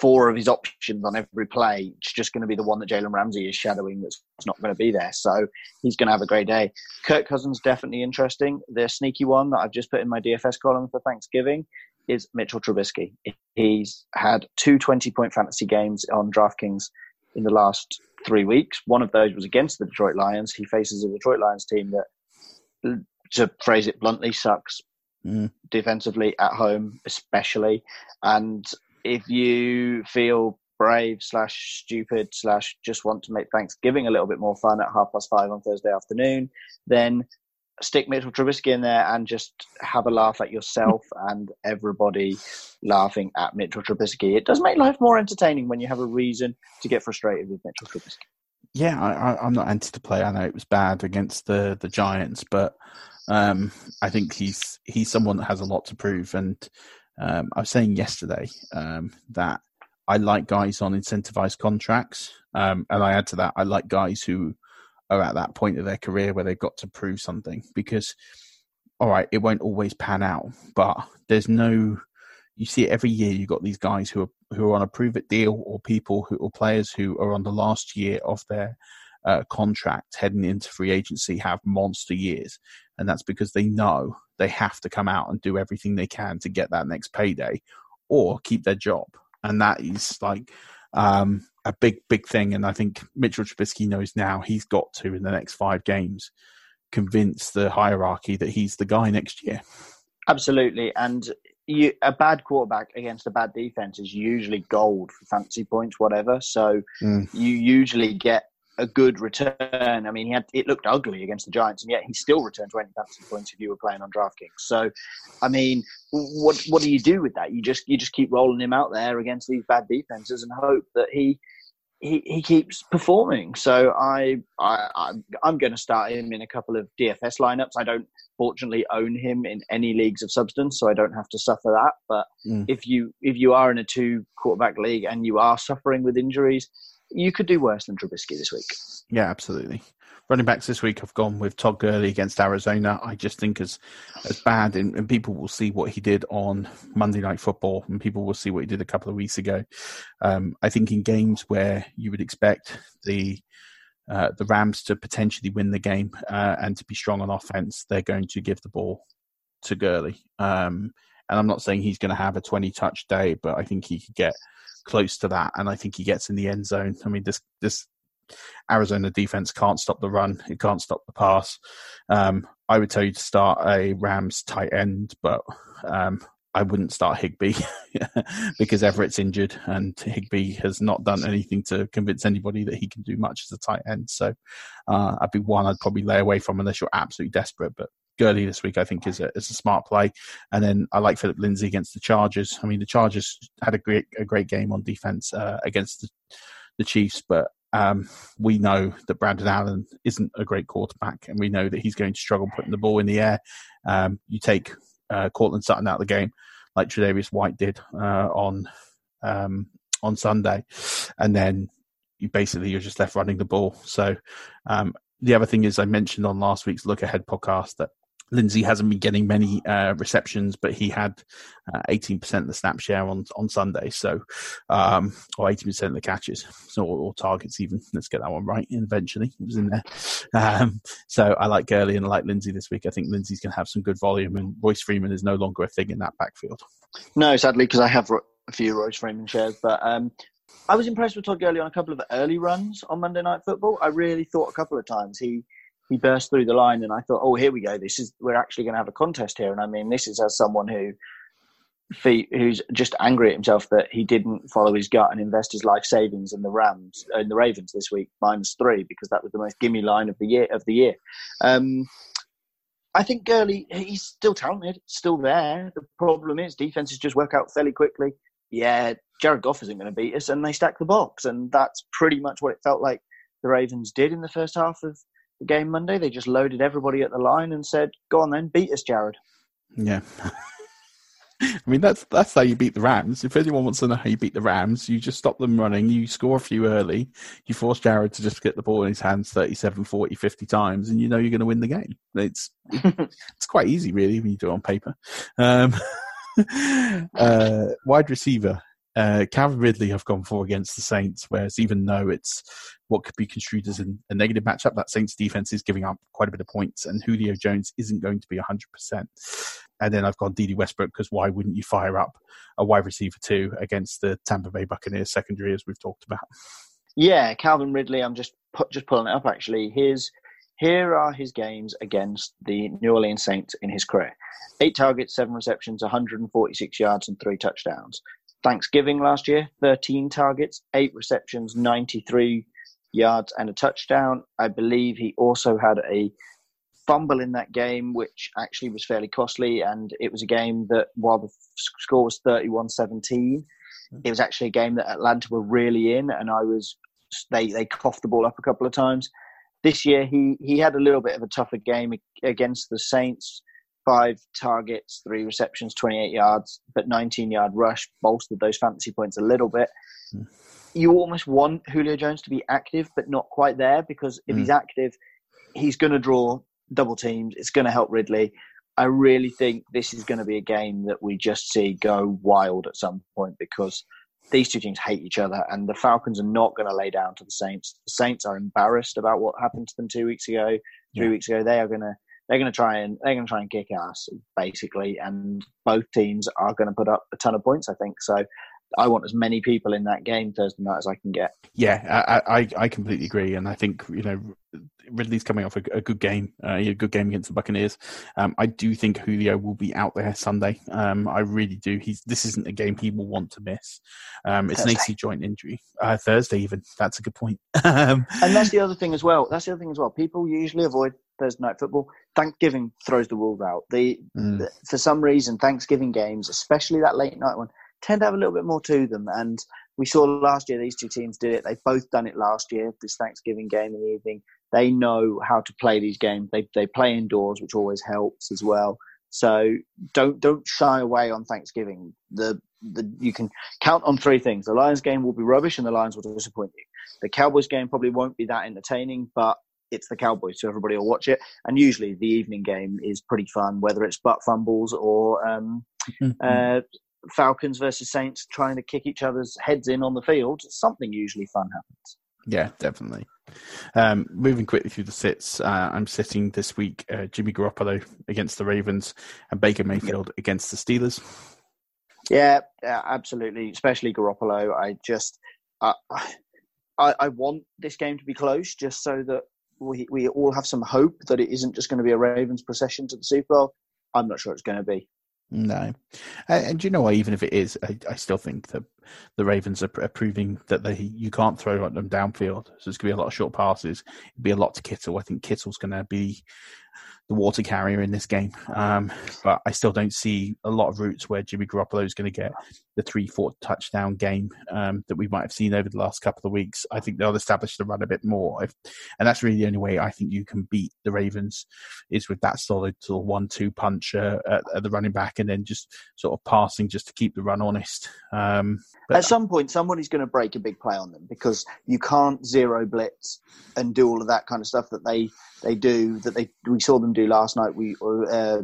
four of his options on every play. It's just going to be the one that Jalen Ramsey is shadowing that's not going to be there. So he's going to have a great day. Kirk Cousins, definitely interesting. The sneaky one that I've just put in my D F S column for Thanksgiving is Mitchell Trubisky. He's had two twenty-point fantasy games on DraftKings in the last three weeks. One of those was against the Detroit Lions. He faces a Detroit Lions team that, to phrase it bluntly, sucks mm. defensively at home, especially. And if you feel brave slash stupid slash just want to make Thanksgiving a little bit more fun at half past five on Thursday afternoon, then stick Mitchell Trubisky in there and just have a laugh at yourself and everybody laughing at Mitchell Trubisky. It does make life more entertaining when you have a reason to get frustrated with Mitchell Trubisky. Yeah, I, I'm not anti the play. I know it was bad against the, the Giants, but um, I think he's he's someone that has a lot to prove. And Um, I was saying yesterday um, that I like guys on incentivized contracts. Um, and I add to that, I like guys who are at that point of their career where they've got to prove something, because, all right, it won't always pan out, but there's no, you see it every year. You've got these guys who are, who are on a prove it deal, or people who, or players who are on the last year of their uh, contract heading into free agency have monster years. And that's because they know they have to come out and do everything they can to get that next payday or keep their job. And that is like um, a big, big thing. And I think Mitchell Trubisky knows now he's got to, in the next five games, convince the hierarchy that he's the guy next year. Absolutely. And you, a bad quarterback against a bad defense is usually gold for fantasy points, whatever. So mm. you usually get a good return. I mean, he had, it looked ugly against the Giants, and yet he still returned twenty fantasy points if you were playing on DraftKings. So, I mean, what what do you do with that? You just you just keep rolling him out there against these bad defenses and hope that he he, he keeps performing. So I I I'm, I'm going to start him in a couple of D F S lineups. I don't fortunately own him in any leagues of substance, so I don't have to suffer that. But mm. if you if you are in a two quarterback league and you are suffering with injuries, you could do worse than Trubisky this week. Yeah, absolutely. Running backs this week, I've gone with Todd Gurley against Arizona. I just think as as bad, and, and people will see what he did on Monday Night Football, and people will see what he did a couple of weeks ago. Um, I think in games where you would expect the uh, the Rams to potentially win the game uh, and to be strong on offense, they're going to give the ball to Gurley. Um, and I'm not saying he's going to have a twenty-touch day, but I think he could get close to that, and I think he gets in the end zone. I mean, this this Arizona defense can't stop the run. It can't stop the pass. Um, I would tell you to start a Rams tight end, but um, I wouldn't start Higbee because Everett's injured, and Higbee has not done anything to convince anybody that he can do much as a tight end. So uh, I'd be one I'd probably lay away from unless you're absolutely desperate, but Gurley this week, I think, is a is a smart play. And then I like Philip Lindsay against the Chargers. I mean, the Chargers had a great a great game on defense uh, against the, the Chiefs, but um, we know that Brandon Allen isn't a great quarterback, and we know that he's going to struggle putting the ball in the air. Um, you take uh, Cortland Sutton out of the game, like Tre'Davious White did uh, on um, on Sunday, and then you basically you're just left running the ball. So um, the other thing is, I mentioned on last week's Look Ahead podcast that Lindsay hasn't been getting many uh, receptions, but he had uh, eighteen percent of the snap share on, on Sunday, so um, or eighty percent of the catches, so, or, or targets even. Let's get that one right. And eventually, it was in there. Um, so I like Gurley and I like Lindsay this week. I think Lindsay's going to have some good volume, and Royce Freeman is no longer a thing in that backfield. No, sadly, because I have a few Royce Freeman shares, but um, I was impressed with Todd Gurley on a couple of early runs on Monday Night Football. I really thought a couple of times he. He burst through the line, and I thought, "Oh, here we go. This is we're actually going to have a contest here." And I mean, this is as someone who, who's just angry at himself that he didn't follow his gut and invest his life savings in the Rams in the Ravens this week minus three, because that was the most gimme line of the year of the year. Um, I think Gurley, he's still talented, still there. The problem is defenses just work out fairly quickly. Yeah, Jared Goff isn't going to beat us, and they stack the box, and that's pretty much what it felt like the Ravens did in the first half of the game Monday. They just loaded everybody at the line and said, "Go on then, beat us, Jared." Yeah. I mean, that's that's how you beat the Rams. If anyone wants to know how you beat the Rams, you just stop them running, you score a few early, you force Jared to just get the ball in his hands thirty-seven, forty, fifty times, and you know you're going to win the game. It's it's quite easy, really, when you do it on paper. Um, uh, wide receiver. Uh, Calvin Ridley I've gone for against the Saints, whereas even though it's what could be construed as an, a negative matchup, that Saints defense is giving up quite a bit of points, and Julio Jones isn't going to be one hundred percent. And then I've gone D D Westbrook, because why wouldn't you fire up a wide receiver too against the Tampa Bay Buccaneers secondary, as we've talked about? Yeah, Calvin Ridley, I'm just pu- just pulling it up actually. Here's, here are his games against the New Orleans Saints in his career. Eight targets, seven receptions, one hundred forty-six yards and three touchdowns. Thanksgiving last year, thirteen targets, eight receptions, ninety-three yards and a touchdown. I believe he also had a fumble in that game, which actually was fairly costly. And it was a game that, while the score was thirty-one seventeen, it was actually a game that Atlanta were really in. And I was they, they coughed the ball up a couple of times. This year, he, he had a little bit of a tougher game against the Saints. Five targets, three receptions, twenty-eight yards, but nineteen-yard rush bolstered those fantasy points a little bit. Mm. You almost want Julio Jones to be active, but not quite there, because if mm. he's active, he's going to draw double teams. It's going to help Ridley. I really think this is going to be a game that we just see go wild at some point, because these two teams hate each other, and the Falcons are not going to lay down to the Saints. The Saints are embarrassed about what happened to them two weeks ago, three yeah. weeks ago. They are going to They're going to try and they're going to try and kick ass, basically, and both teams are going to put up a ton of points, I think. So I want as many people in that game Thursday night as I can get. Yeah, I, I, I completely agree, and I think, you know, Ridley's coming off a, a good game, uh, a good game against the Buccaneers. Um, I do think Julio will be out there Sunday. Um, I really do. He's this isn't a game he will want to miss. Um, it's Thursday. An A C joint injury. Uh, Thursday even. That's a good point. um, and that's the other thing as well. That's the other thing as well. People usually avoid Thursday night football. Thanksgiving throws the rules out. The, mm. the for some reason Thanksgiving games, especially that late night one, tend to have a little bit more to them. And we saw last year these two teams did it. They've both done it last year, this Thanksgiving game in the evening. They know how to play these games. They they play indoors, which always helps as well. So don't don't shy away on Thanksgiving. The the you can count on three things. The Lions game will be rubbish and the Lions will disappoint you. The Cowboys game probably won't be that entertaining, but it's the Cowboys, so everybody will watch it. And usually the evening game is pretty fun, whether it's butt fumbles or um, uh, Falcons versus Saints trying to kick each other's heads in on the field. Something usually fun happens. Yeah, definitely. Um, moving quickly through the sits, uh, I'm sitting this week uh, Jimmy Garoppolo against the Ravens and Baker Mayfield against the Steelers. Yeah, absolutely. Especially Garoppolo. I just, uh, I, I want this game to be close, just so that we we all have some hope that it isn't just going to be a Ravens procession to the Super Bowl. I'm not sure it's going to be. No, and you know what? Even if it is, I, I still think that the Ravens are, are proving that they you can't throw at them downfield. So it's going to be a lot of short passes. It'll be a lot to Kittle. I think Kittle's going to be the water carrier in this game. Um, but I still don't see a lot of routes where Jimmy Garoppolo is going to get the three, four touchdown game um, that we might have seen over the last couple of weeks. I think they'll establish the run a bit more. If, and that's really the only way I think you can beat the Ravens is with that solid sort of one two punch uh, at, at the running back and then just sort of passing just to keep the run honest. Um, but at some point, somebody's going to break a big play on them because you can't zero blitz and do all of that kind of stuff that they, they do, that they we saw them do last night, we uh,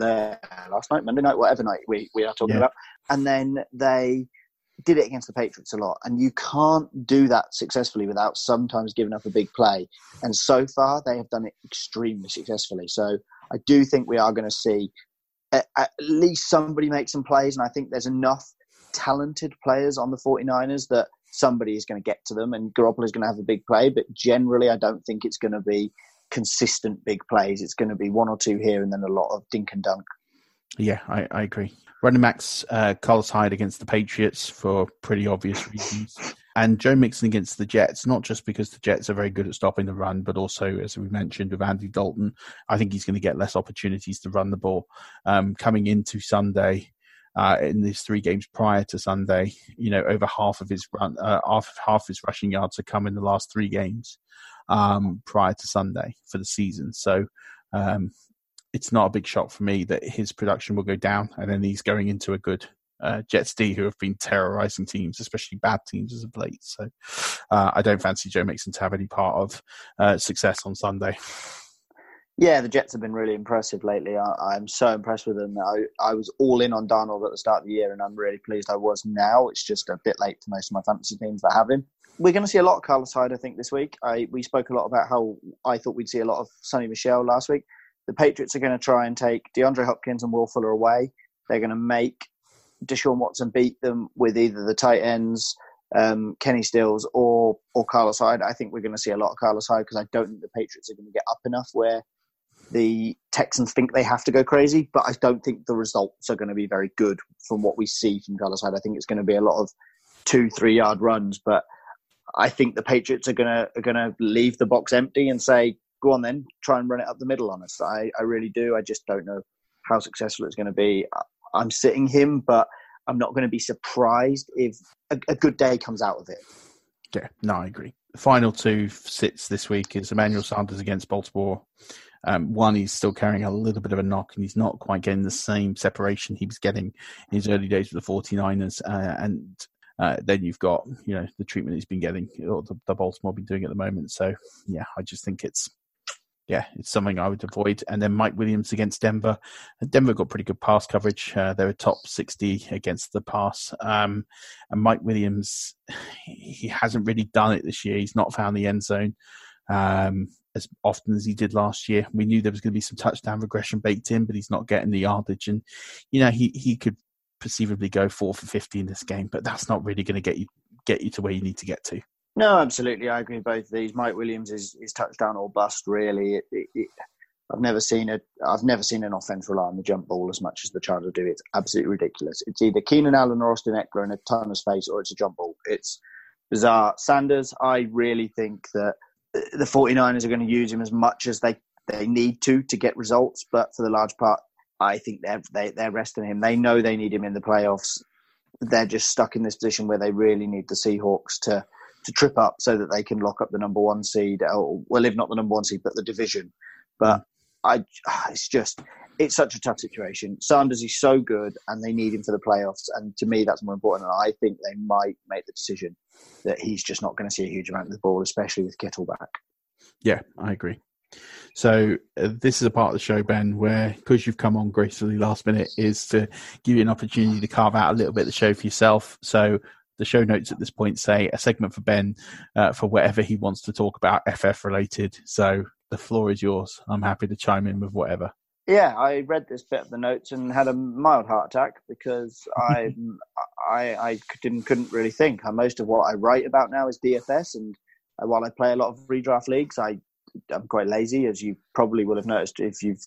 uh, last night, Monday night, whatever night we, we are talking yeah. about. And then they did it against the Patriots a lot. And you can't do that successfully without sometimes giving up a big play. And so far, they have done it extremely successfully. So I do think we are going to see at, at least somebody make some plays. And I think there's enough talented players on the 49ers that somebody is going to get to them. And Garoppolo is going to have a big play. But generally, I don't think it's going to be consistent big plays. It's going to be one or two here and then a lot of dink and dunk. Yeah, I, I agree. Running backs, uh, Carlos Hyde against the Patriots for pretty obvious reasons. And Joe Mixon against the Jets, not just because the Jets are very good at stopping the run, but also, as we mentioned, with Andy Dalton, I think he's going to get less opportunities to run the ball. Um, coming into Sunday, Uh, in these three games prior to Sunday, you know, over half of his run, uh, half half his rushing yards have come in the last three games um, prior to Sunday for the season. So um, it's not a big shock for me that his production will go down, and then he's going into a good uh, Jets D, who have been terrorising teams, especially bad teams as of late. So uh, I don't fancy Joe Mixon to have any part of uh, success on Sunday. Yeah, the Jets have been really impressive lately. I, I'm so impressed with them. I, I was all in on Darnold at the start of the year, and I'm really pleased I was now. It's just a bit late to most of my fantasy teams that have him. We're going to see a lot of Carlos Hyde, I think, this week. I, we spoke a lot about how I thought we'd see a lot of Sonny Michel last week. The Patriots are going to try and take DeAndre Hopkins and Will Fuller away. They're going to make Deshaun Watson beat them with either the tight ends, Um, Kenny Stills or or Carlos Hyde. I think we're going to see a lot of Carlos Hyde because I don't think the Patriots are going to get up enough where the Texans think they have to go crazy, but I don't think the results are going to be very good from what we see from Carlos Hyde. I think it's going to be a lot of two, three-yard runs, but I think the Patriots are going to are going to leave the box empty and say, go on then, try and run it up the middle on us. I, I really do. I just don't know how successful it's going to be. I'm sitting him, but I'm not going to be surprised if a, a good day comes out of it. Yeah, no, I agree. The final two sits this week is Emmanuel Sanders against Baltimore. Um, one, he's still carrying a little bit of a knock and he's not quite getting the same separation he was getting in his early days with the 49ers. Uh, and uh, then you've got, you know, the treatment he's been getting, or the, the Baltimore been doing at the moment. So, yeah, I just think it's, yeah, it's something I would avoid. And then Mike Williams against Denver. Denver got pretty good pass coverage. Uh, they were top sixty against the pass. Um, and Mike Williams, he hasn't really done it this year. He's not found the end zone Um, as often as he did last year. We knew there was going to be some touchdown regression baked in, but he's not getting the yardage. And, you know, he, he could perceivably go four for fifty in this game, but that's not really going to get you get you to where you need to get to. No, absolutely. I agree with both of these. Mike Williams is, is touchdown or bust, really. It, it, it, I've never seen a, I've never seen an offense rely on the jump ball as much as the Chargers do. It's absolutely ridiculous. It's either Keenan Allen or Austin Eckler in a ton of space, or it's a jump ball. It's bizarre. Sanders, I really think that the 49ers are going to use him as much as they, they need to to get results. But for the large part, I think they're, they, they're resting him. They know they need him in the playoffs. They're just stuck in this position where they really need the Seahawks to, to trip up so that they can lock up the number one seed. Or, well, if not the number one seed, but the division. But I, it's just, it's such a tough situation. Sanders is so good and they need him for the playoffs. And to me, that's more important. And I think they might make the decision that he's just not going to see a huge amount of the ball, especially with Kittle back. Yeah, I agree. So uh, this is a part of the show, Ben, where, because you've come on gracefully last minute, is to give you an opportunity to carve out a little bit of the show for yourself. So the show notes at this point say a segment for Ben uh, for whatever he wants to talk about F F related. So the floor is yours. I'm happy to chime in with whatever. Yeah, I read this bit of the notes and had a mild heart attack because I I, I didn't, couldn't really think. Most of what I write about now is D F S, and while I play a lot of redraft leagues, I, I'm quite lazy, as you probably will have noticed if you've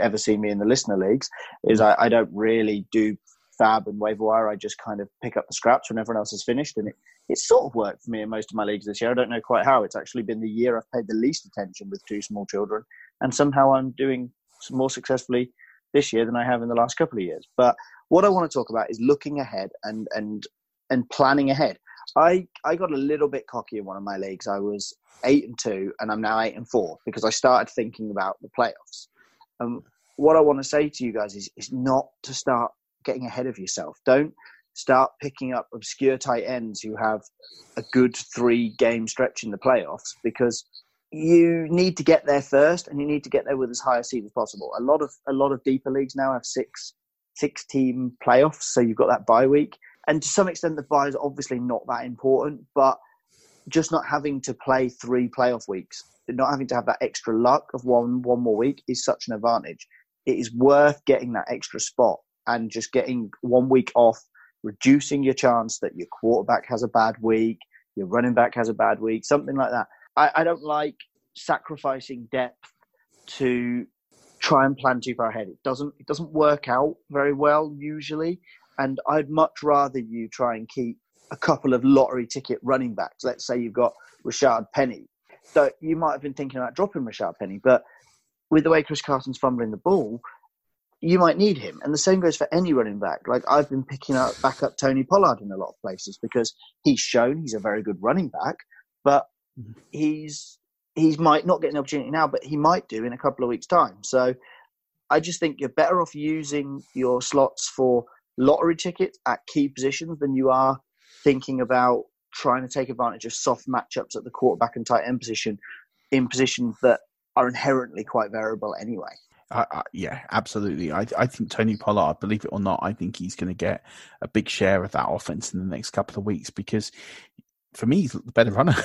ever seen me in the listener leagues, is I, I don't really do fab and waiver wire. I just kind of pick up the scraps when everyone else has finished, and it, it's sort of worked for me in most of my leagues this year. I don't know quite how. It's actually been the year I've paid the least attention with two small children, and somehow I'm doing more successfully this year than I have in the last couple of years. But what I want to talk about is looking ahead and and and planning ahead. I, I got a little bit cocky in one of my leagues. I was eight and two, and I'm now eight and four because I started thinking about the playoffs. Um, what I want to say to you guys is, is not to start getting ahead of yourself. Don't start picking up obscure tight ends who have a good three-game stretch in the playoffs, because you need to get there first, and you need to get there with as high a seed as possible. A lot of a lot of deeper leagues now have six six team playoffs, so you've got that bye week. And to some extent, the bye is obviously not that important, but just not having to play three playoff weeks, not having to have that extra luck of one one more week is such an advantage. It is worth getting that extra spot and just getting one week off, reducing your chance that your quarterback has a bad week, your running back has a bad week, something like that. I don't like sacrificing depth to try and plan too far ahead. It doesn't it doesn't work out very well usually, and I'd much rather you try and keep a couple of lottery ticket running backs. Let's say you've got Rashad Penny. So you might have been thinking about dropping Rashad Penny, but with the way Chris Carson's fumbling the ball, you might need him. And the same goes for any running back. Like, I've been picking up back up Tony Pollard in a lot of places because he's shown he's a very good running back, but He's he might not get an opportunity now, but he might do in a couple of weeks' time. So I just think you're better off using your slots for lottery tickets at key positions than you are thinking about trying to take advantage of soft matchups at the quarterback and tight end position in positions that are inherently quite variable anyway. Uh, uh, yeah, absolutely. I, I think Tony Pollard, believe it or not, I think he's going to get a big share of that offense in the next couple of weeks because, for me, he's the better runner.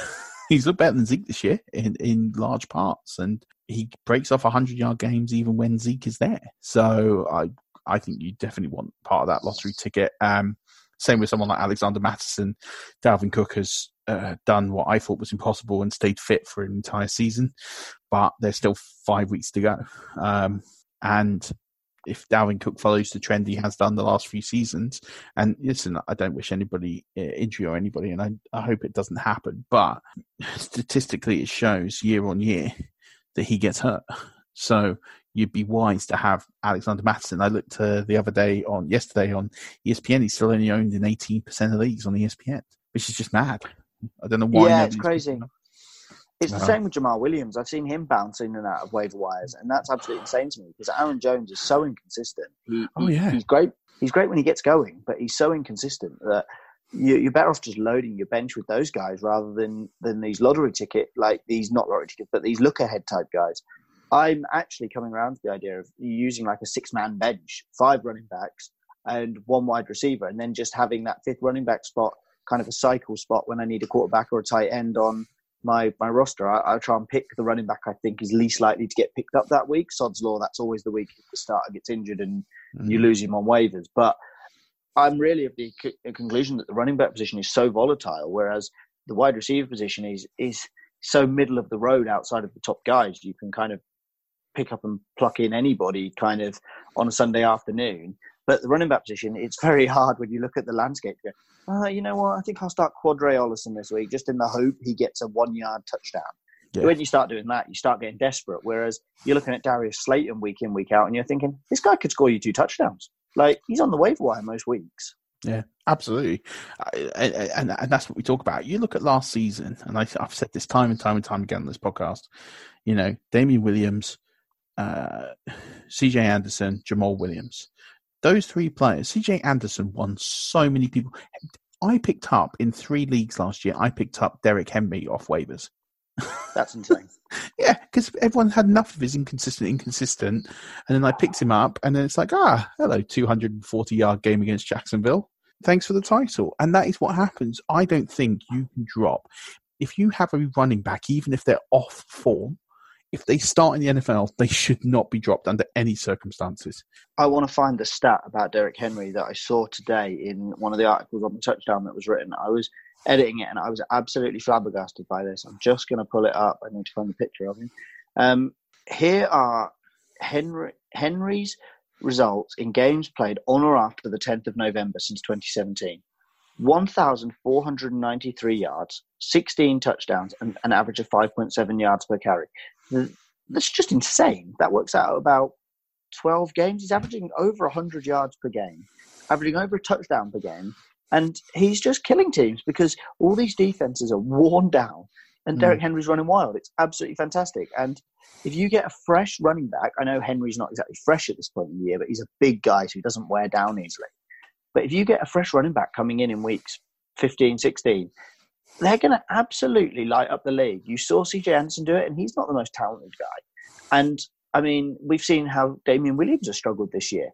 He's looked better than Zeke this year in, in large parts, and he breaks off one hundred-yard games even when Zeke is there. So I I think you definitely want part of that lottery ticket. Um, same with someone like Alexander Mattison. Dalvin Cook has uh, done what I thought was impossible and stayed fit for an entire season, but there's still five weeks to go. Um, and if Dalvin Cook follows the trend he has done the last few seasons, and listen, I don't wish anybody injury or anybody, and I, I hope it doesn't happen, but statistically it shows year on year that he gets hurt. So you'd be wise to have Alexander Mattison. I looked uh, the other day on yesterday on E S P N. He's still only owned in eighteen percent of leagues on E S P N, which is just mad. I don't know why. Yeah, it's crazy. It's the same with Jamal Williams. I've seen him bounce in and out of waiver wires, and that's absolutely insane to me because Aaron Jones is so inconsistent. He, oh, yeah. He's great. He's great when he gets going, but he's so inconsistent that you, you're better off just loading your bench with those guys rather than, than these lottery ticket, like these not lottery tickets, but these look-ahead type guys. I'm actually coming around to the idea of using like a six-man bench, five running backs and one wide receiver, and then just having that fifth running back spot, kind of a cycle spot when I need a quarterback or a tight end on my my roster. I, I try and pick the running back I think is least likely to get picked up that week. Sod's law, that's always the week the starter gets injured and mm-hmm. you lose him on waivers. But I'm really of the c- conclusion that the running back position is so volatile, whereas the wide receiver position is is so middle of the road outside of the top guys. You can kind of pick up and pluck in anybody kind of on a Sunday afternoon. But the running back position, it's very hard when you look at the landscape to go, oh, you know what, I think I'll start Quadre Olison this week just in the hope he gets a one-yard touchdown. Yeah. When you start doing that, you start getting desperate, whereas you're looking at Darius Slayton week in, week out, and you're thinking, this guy could score you two touchdowns. Like, he's on the waiver wire most weeks. Yeah, absolutely. And, and, and that's what we talk about. You look at last season, and I, I've said this time and time and time again on this podcast, you know, Damian Williams, uh, C J Anderson, Jamal Williams. Those three players, C J Anderson won so many people. I picked up in three leagues last year, I picked up Derrick Henry off waivers. That's insane. Yeah, because everyone had enough of his inconsistent, inconsistent. And then I picked him up, and then it's like, ah, hello, two hundred forty yard game against Jacksonville. Thanks for the title. And that is what happens. I don't think you can drop. If you have a running back, even if they're off form, if they start in the N F L, they should not be dropped under any circumstances. I want to find the stat about Derrick Henry that I saw today in one of the articles on the touchdown that was written. I was editing it and I was absolutely flabbergasted by this. I'm just going to pull it up. I need to find the picture of him. Um, here are Henry Henry's results in games played on or after the tenth of November since twenty seventeen. one thousand four hundred ninety-three yards, sixteen touchdowns, and an average of five point seven yards per carry. That's just insane. That works out about twelve games. He's averaging over one hundred yards per game, averaging over a touchdown per game. And he's just killing teams because all these defenses are worn down and Derrick mm. Henry's running wild. It's absolutely fantastic. And if you get a fresh running back, I know Henry's not exactly fresh at this point in the year, but he's a big guy, so he doesn't wear down easily. But if you get a fresh running back coming in in weeks fifteen, sixteen, they're going to absolutely light up the league. You saw C J Anderson do it, and he's not the most talented guy. And, I mean, we've seen how Damian Williams has struggled this year.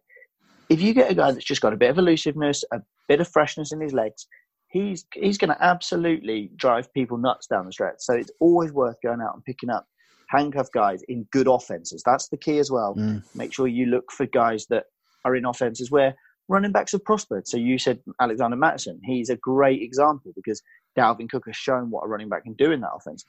If you get a guy that's just got a bit of elusiveness, a bit of freshness in his legs, he's he's going to absolutely drive people nuts down the stretch. So it's always worth going out and picking up handcuff guys in good offenses. That's the key as well. Mm. Make sure you look for guys that are in offenses where running backs have prospered. So you said Alexander Mattison. He's a great example because Dalvin Cook has shown what a running back can do in that offense.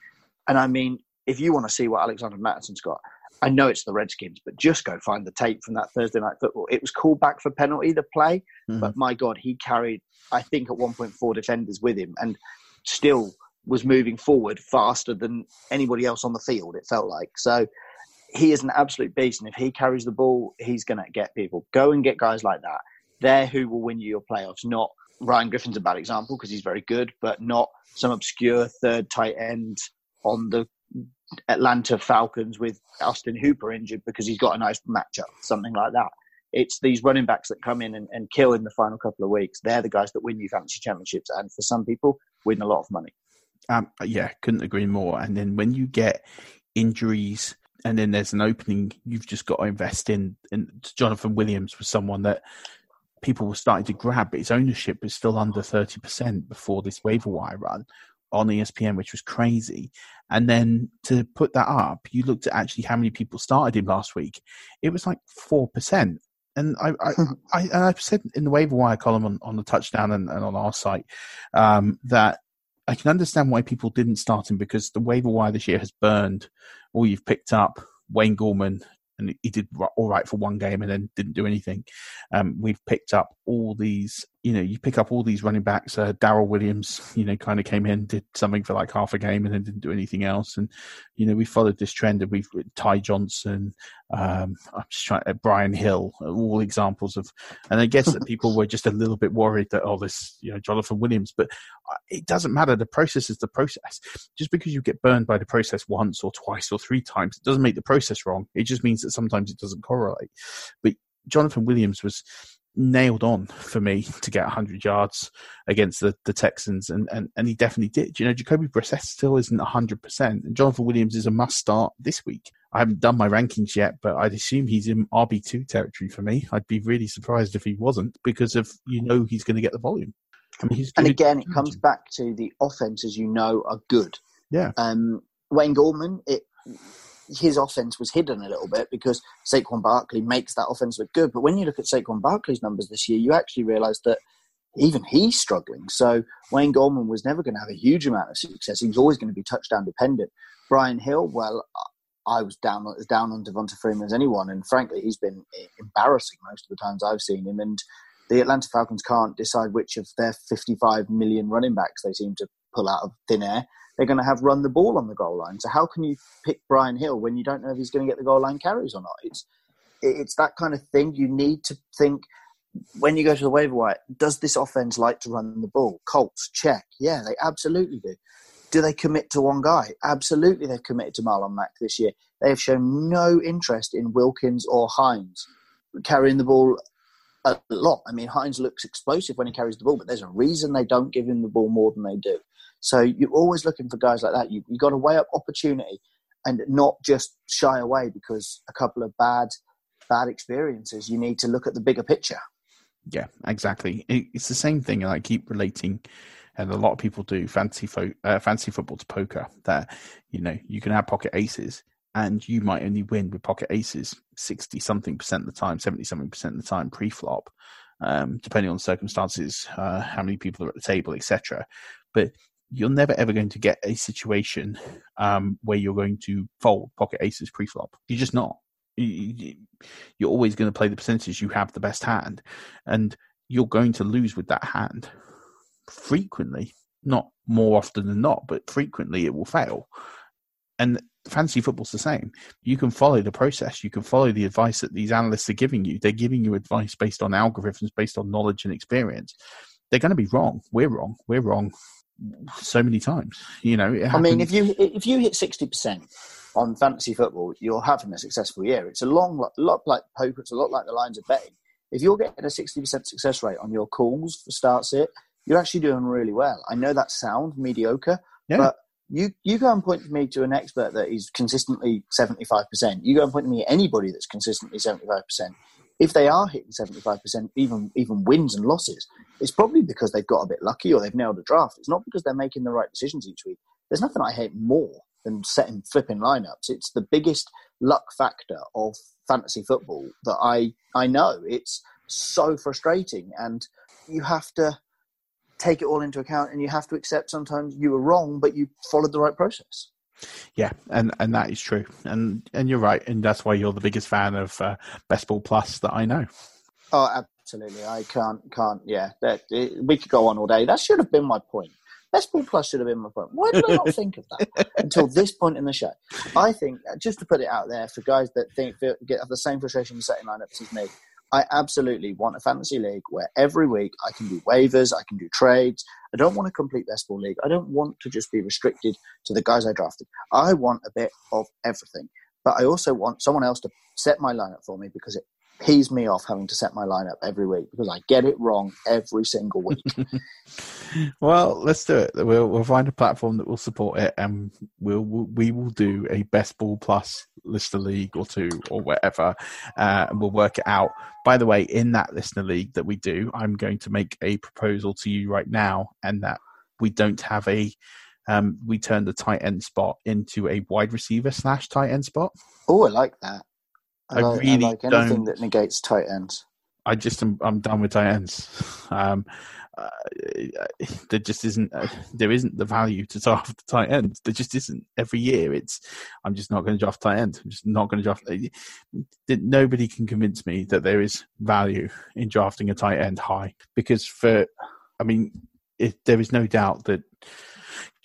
And I mean, if you want to see what Alexander Mattison's got, I know it's the Redskins, but just go find the tape from that Thursday Night Football. It was called back for penalty, the play, mm-hmm. but my God, he carried, I think at one point, four defenders with him and still was moving forward faster than anybody else on the field, it felt like. So he is an absolute beast. And if he carries the ball, he's going to get people. Go and get guys like that. They're who will win you your playoffs, not Ryan Griffin's a bad example because he's very good, but not some obscure third tight end on the Atlanta Falcons with Austin Hooper injured because he's got a nice matchup, something like that. It's these running backs that come in and, and kill in the final couple of weeks. They're the guys that win you fantasy championships and for some people, win a lot of money. Um, yeah, couldn't agree more. And then when you get injuries and then there's an opening, you've just got to invest in. And Jonathan Williams was someone that people were starting to grab, but his ownership was still under thirty percent before this waiver wire run on E S P N, which was crazy. And then to put that up, you looked at actually how many people started him last week. It was like four percent. And I, I, I, and I've said in the waiver wire column on, on the touchdown and, and on our site um, that I can understand why people didn't start him because the waiver wire this year has burned all you've picked up, Wayne Gorman, and he did all right for one game and then didn't do anything. Um, we've picked up all these, you know, you pick up all these running backs. Uh, Darrell Williams, you know, kind of came in, did something for like half a game and then didn't do anything else. And, you know, we followed this trend and we've Ty Johnson, um, I'm just trying uh, Brian Hill, all examples of, and I guess that people were just a little bit worried that, oh, this, you know, Jonathan Williams, but it doesn't matter. The process is the process. Just because you get burned by the process once or twice or three times, it doesn't make the process wrong. It just means that sometimes it doesn't correlate. But Jonathan Williams was nailed on for me to get one hundred yards against the, the Texans, and, and, and he definitely did. You know, Jacoby Brissett still isn't one hundred percent, and Jonathan Williams is a must-start this week. I haven't done my rankings yet, but I'd assume he's in R B two territory for me. I'd be really surprised if he wasn't because of, you know, he's going to get the volume. I mean, he's and again, it comes back to the offenses you know are good. Yeah. Um, Wayne Gorman, it... his offense was hidden a little bit because Saquon Barkley makes that offense look good. But when you look at Saquon Barkley's numbers this year, you actually realize that even he's struggling. So Wayne Goldman was never going to have a huge amount of success. He was always going to be touchdown dependent. Brian Hill, well, I was down, as down on Devonta Freeman as anyone. And frankly, he's been embarrassing most of the times I've seen him. And the Atlanta Falcons can't decide which of their fifty-five million running backs they seem to pull out of thin air. They're going to have run the ball on the goal line. So how can you pick Brian Hill when you don't know if he's going to get the goal line carries or not? It's it's that kind of thing. You need to think when you go to the waiver wire, does this offense like to run the ball? Colts, check. Yeah, they absolutely do. Do they commit to one guy? Absolutely, they've committed to Marlon Mack this year. They have shown no interest in Wilkins or Hines carrying the ball a lot. I mean, Hines looks explosive when he carries the ball, but there's a reason they don't give him the ball more than they do. So you're always looking for guys like that. You, you've got to weigh up opportunity and not just shy away because a couple of bad, bad experiences. You need to look at the bigger picture. Yeah, exactly. It, it's the same thing. And I keep relating, and a lot of people do fantasy, fo- uh, fantasy football to poker, that, you know, you can have pocket aces and you might only win with pocket aces sixty something percent of the time, seventy something percent of the time pre-flop, um, depending on circumstances, uh, how many people are at the table, et cetera. But you're never ever going to get a situation um, where you're going to fold pocket aces pre-flop. You're just not. You're always going to play the percentage you have the best hand, and you're going to lose with that hand frequently, not more often than not, but frequently it will fail. And fantasy football's the same. You can follow the process. You can follow the advice that these analysts are giving you. They're giving you advice based on algorithms, based on knowledge and experience. They're going to be wrong. We're wrong. We're wrong so many times. You know, it I mean, if you if you hit sixty percent on fantasy football, you're having a successful year. It's a long lot like poker. It's a lot like the lines of betting. If you're getting a sixty percent success rate on your calls for start sit, you're actually doing really well. I know that sounds mediocre, yeah. but you you go and point to me to an expert that is consistently seventy-five percent. You go and point to me anybody that's consistently seventy-five percent. If they are hitting seventy-five percent, even even wins and losses, it's probably because they've got a bit lucky or they've nailed a draft. It's not because they're making the right decisions each week. There's nothing I hate more than setting flipping lineups. It's the biggest luck factor of fantasy football that I, I know. It's so frustrating, and you have to take it all into account, and you have to accept sometimes you were wrong, but you followed the right process. Yeah, and, and that is true. And and you're right. And that's why you're the biggest fan of uh, Best Ball Plus that I know. Oh, absolutely. I can't, can't. yeah. That, it, we could go on all day. That should have been my point. Best Ball Plus should have been my point. Why did I not think of that until this point in the show? I think, just to put it out there, for guys that think feel, get have the same frustration with setting lineups as me, I absolutely want a fantasy league where every week I can do waivers, I can do trades. I don't want a complete best ball league. I don't want to just be restricted to the guys I drafted. I want a bit of everything. But I also want someone else to set my lineup for me, because it pees me off having to set my lineup every week, because I get it wrong every single week. Well, let's do it. We'll, we'll find a platform that will support it, and we'll, we will do a Best Ball Plus Listener League or two or whatever, uh, and we'll work it out. By the way, in that Listener League that we do, I'm going to make a proposal to you right now, and that we don't have a um, we turn the tight end spot into a wide receiver slash tight end spot. Oh, I like that. I, I really I like anything don't, that negates tight ends. I just am, I'm done with tight ends. Um, uh, there just isn't uh, there isn't the value to draft tight ends. There just isn't. Every year, it's I'm just not going to draft tight ends. I'm just not going to draft. Nobody can convince me that there is value in drafting a tight end high, because for I mean, it, there is no doubt that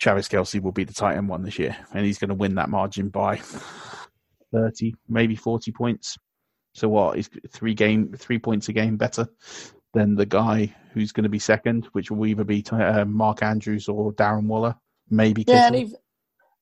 Travis Kelce will be the tight end one this year, and he's going to win that margin by thirty, maybe forty points. So what is three game, three points a game better than the guy who's going to be second, which will either be uh, Mark Andrews or Darren Waller, maybe. Yeah, and even,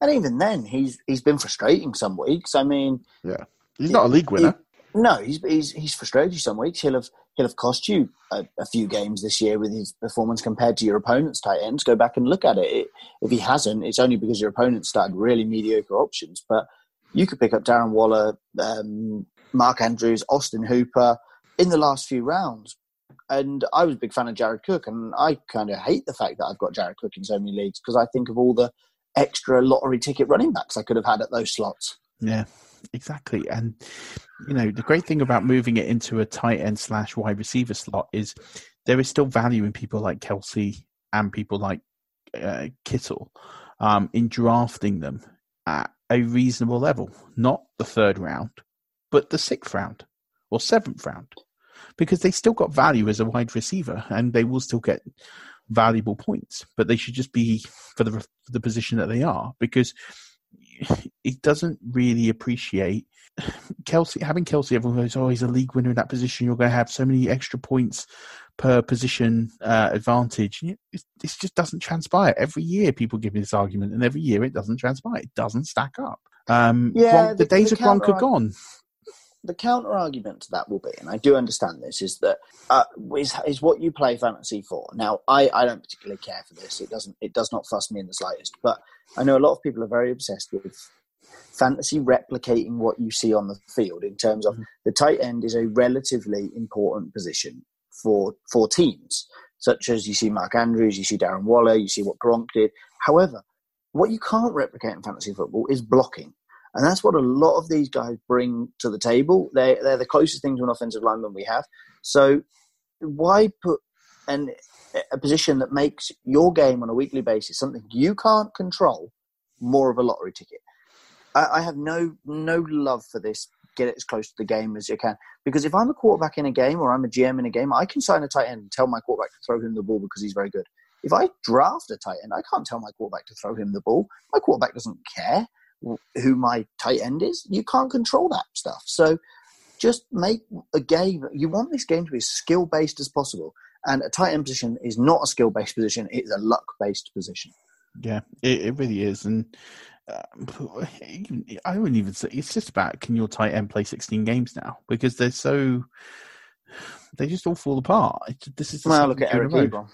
and even then, he's he's been frustrating some weeks. I mean, yeah, he's not a league winner. He, no, he's he's he's frustrated you some weeks. He'll have he'll have cost you a, a few games this year with his performance compared to your opponent's tight ends. Go back and look at it. it if he hasn't, it's only because your opponent started really mediocre options, but. You could pick up Darren Waller, um, Mark Andrews, Austin Hooper in the last few rounds. And I was a big fan of Jared Cook, and I kind of hate the fact that I've got Jared Cook in so many leagues, because I think of all the extra lottery ticket running backs I could have had at those slots. Yeah, exactly. And, you know, the great thing about moving it into a tight end slash wide receiver slot is there is still value in people like Kelce and people like uh, Kittle um, in drafting them at a reasonable level, not the third round, but the sixth round or seventh round, because they still got value as a wide receiver, and they will still get valuable points, but they should just be for the, for the position that they are, because it doesn't really appreciate Kelce. Having Kelce, everyone goes, oh, he's a league winner in that position. You're going to have so many extra points per position uh, advantage. It, it just doesn't transpire. Every year people give me this argument, and every year it doesn't transpire. It doesn't stack up. Um, yeah, Bron- the, the days the of Gronk are gone. the counter argument to that will be, and I do understand this, is that uh, is, is what you play fantasy for. Now, I, I don't particularly care for this. It doesn't it does not fuss me in the slightest. But I know a lot of people are very obsessed with fantasy replicating what you see on the field in terms of mm-hmm. the tight end is a relatively important position for for teams, such as you see Mark Andrews, you see Darren Waller, you see what Gronk did. However, what you can't replicate in fantasy football is blocking. And that's what a lot of these guys bring to the table. They're, they're the closest thing to an offensive lineman we have. So why put an, a position that makes your game on a weekly basis something you can't control more of a lottery ticket? I, I have no no love for this. Get it as close to the game as you can. Because if I'm a quarterback in a game or I'm a G M in a game, I can sign a tight end and tell my quarterback to throw him the ball because he's very good. If I draft a tight end, I can't tell my quarterback to throw him the ball. My quarterback doesn't care who my tight end is. You can't control that stuff. So just make a game. You want this game to be as skill-based as possible. And a tight end position is not a skill-based position. It's a luck-based position. Yeah, it, it really is. And um, I wouldn't even say, it's just about, can your tight end play sixteen games now? Because they're so, they just all fall apart. This is the well, look at Eric Ebron.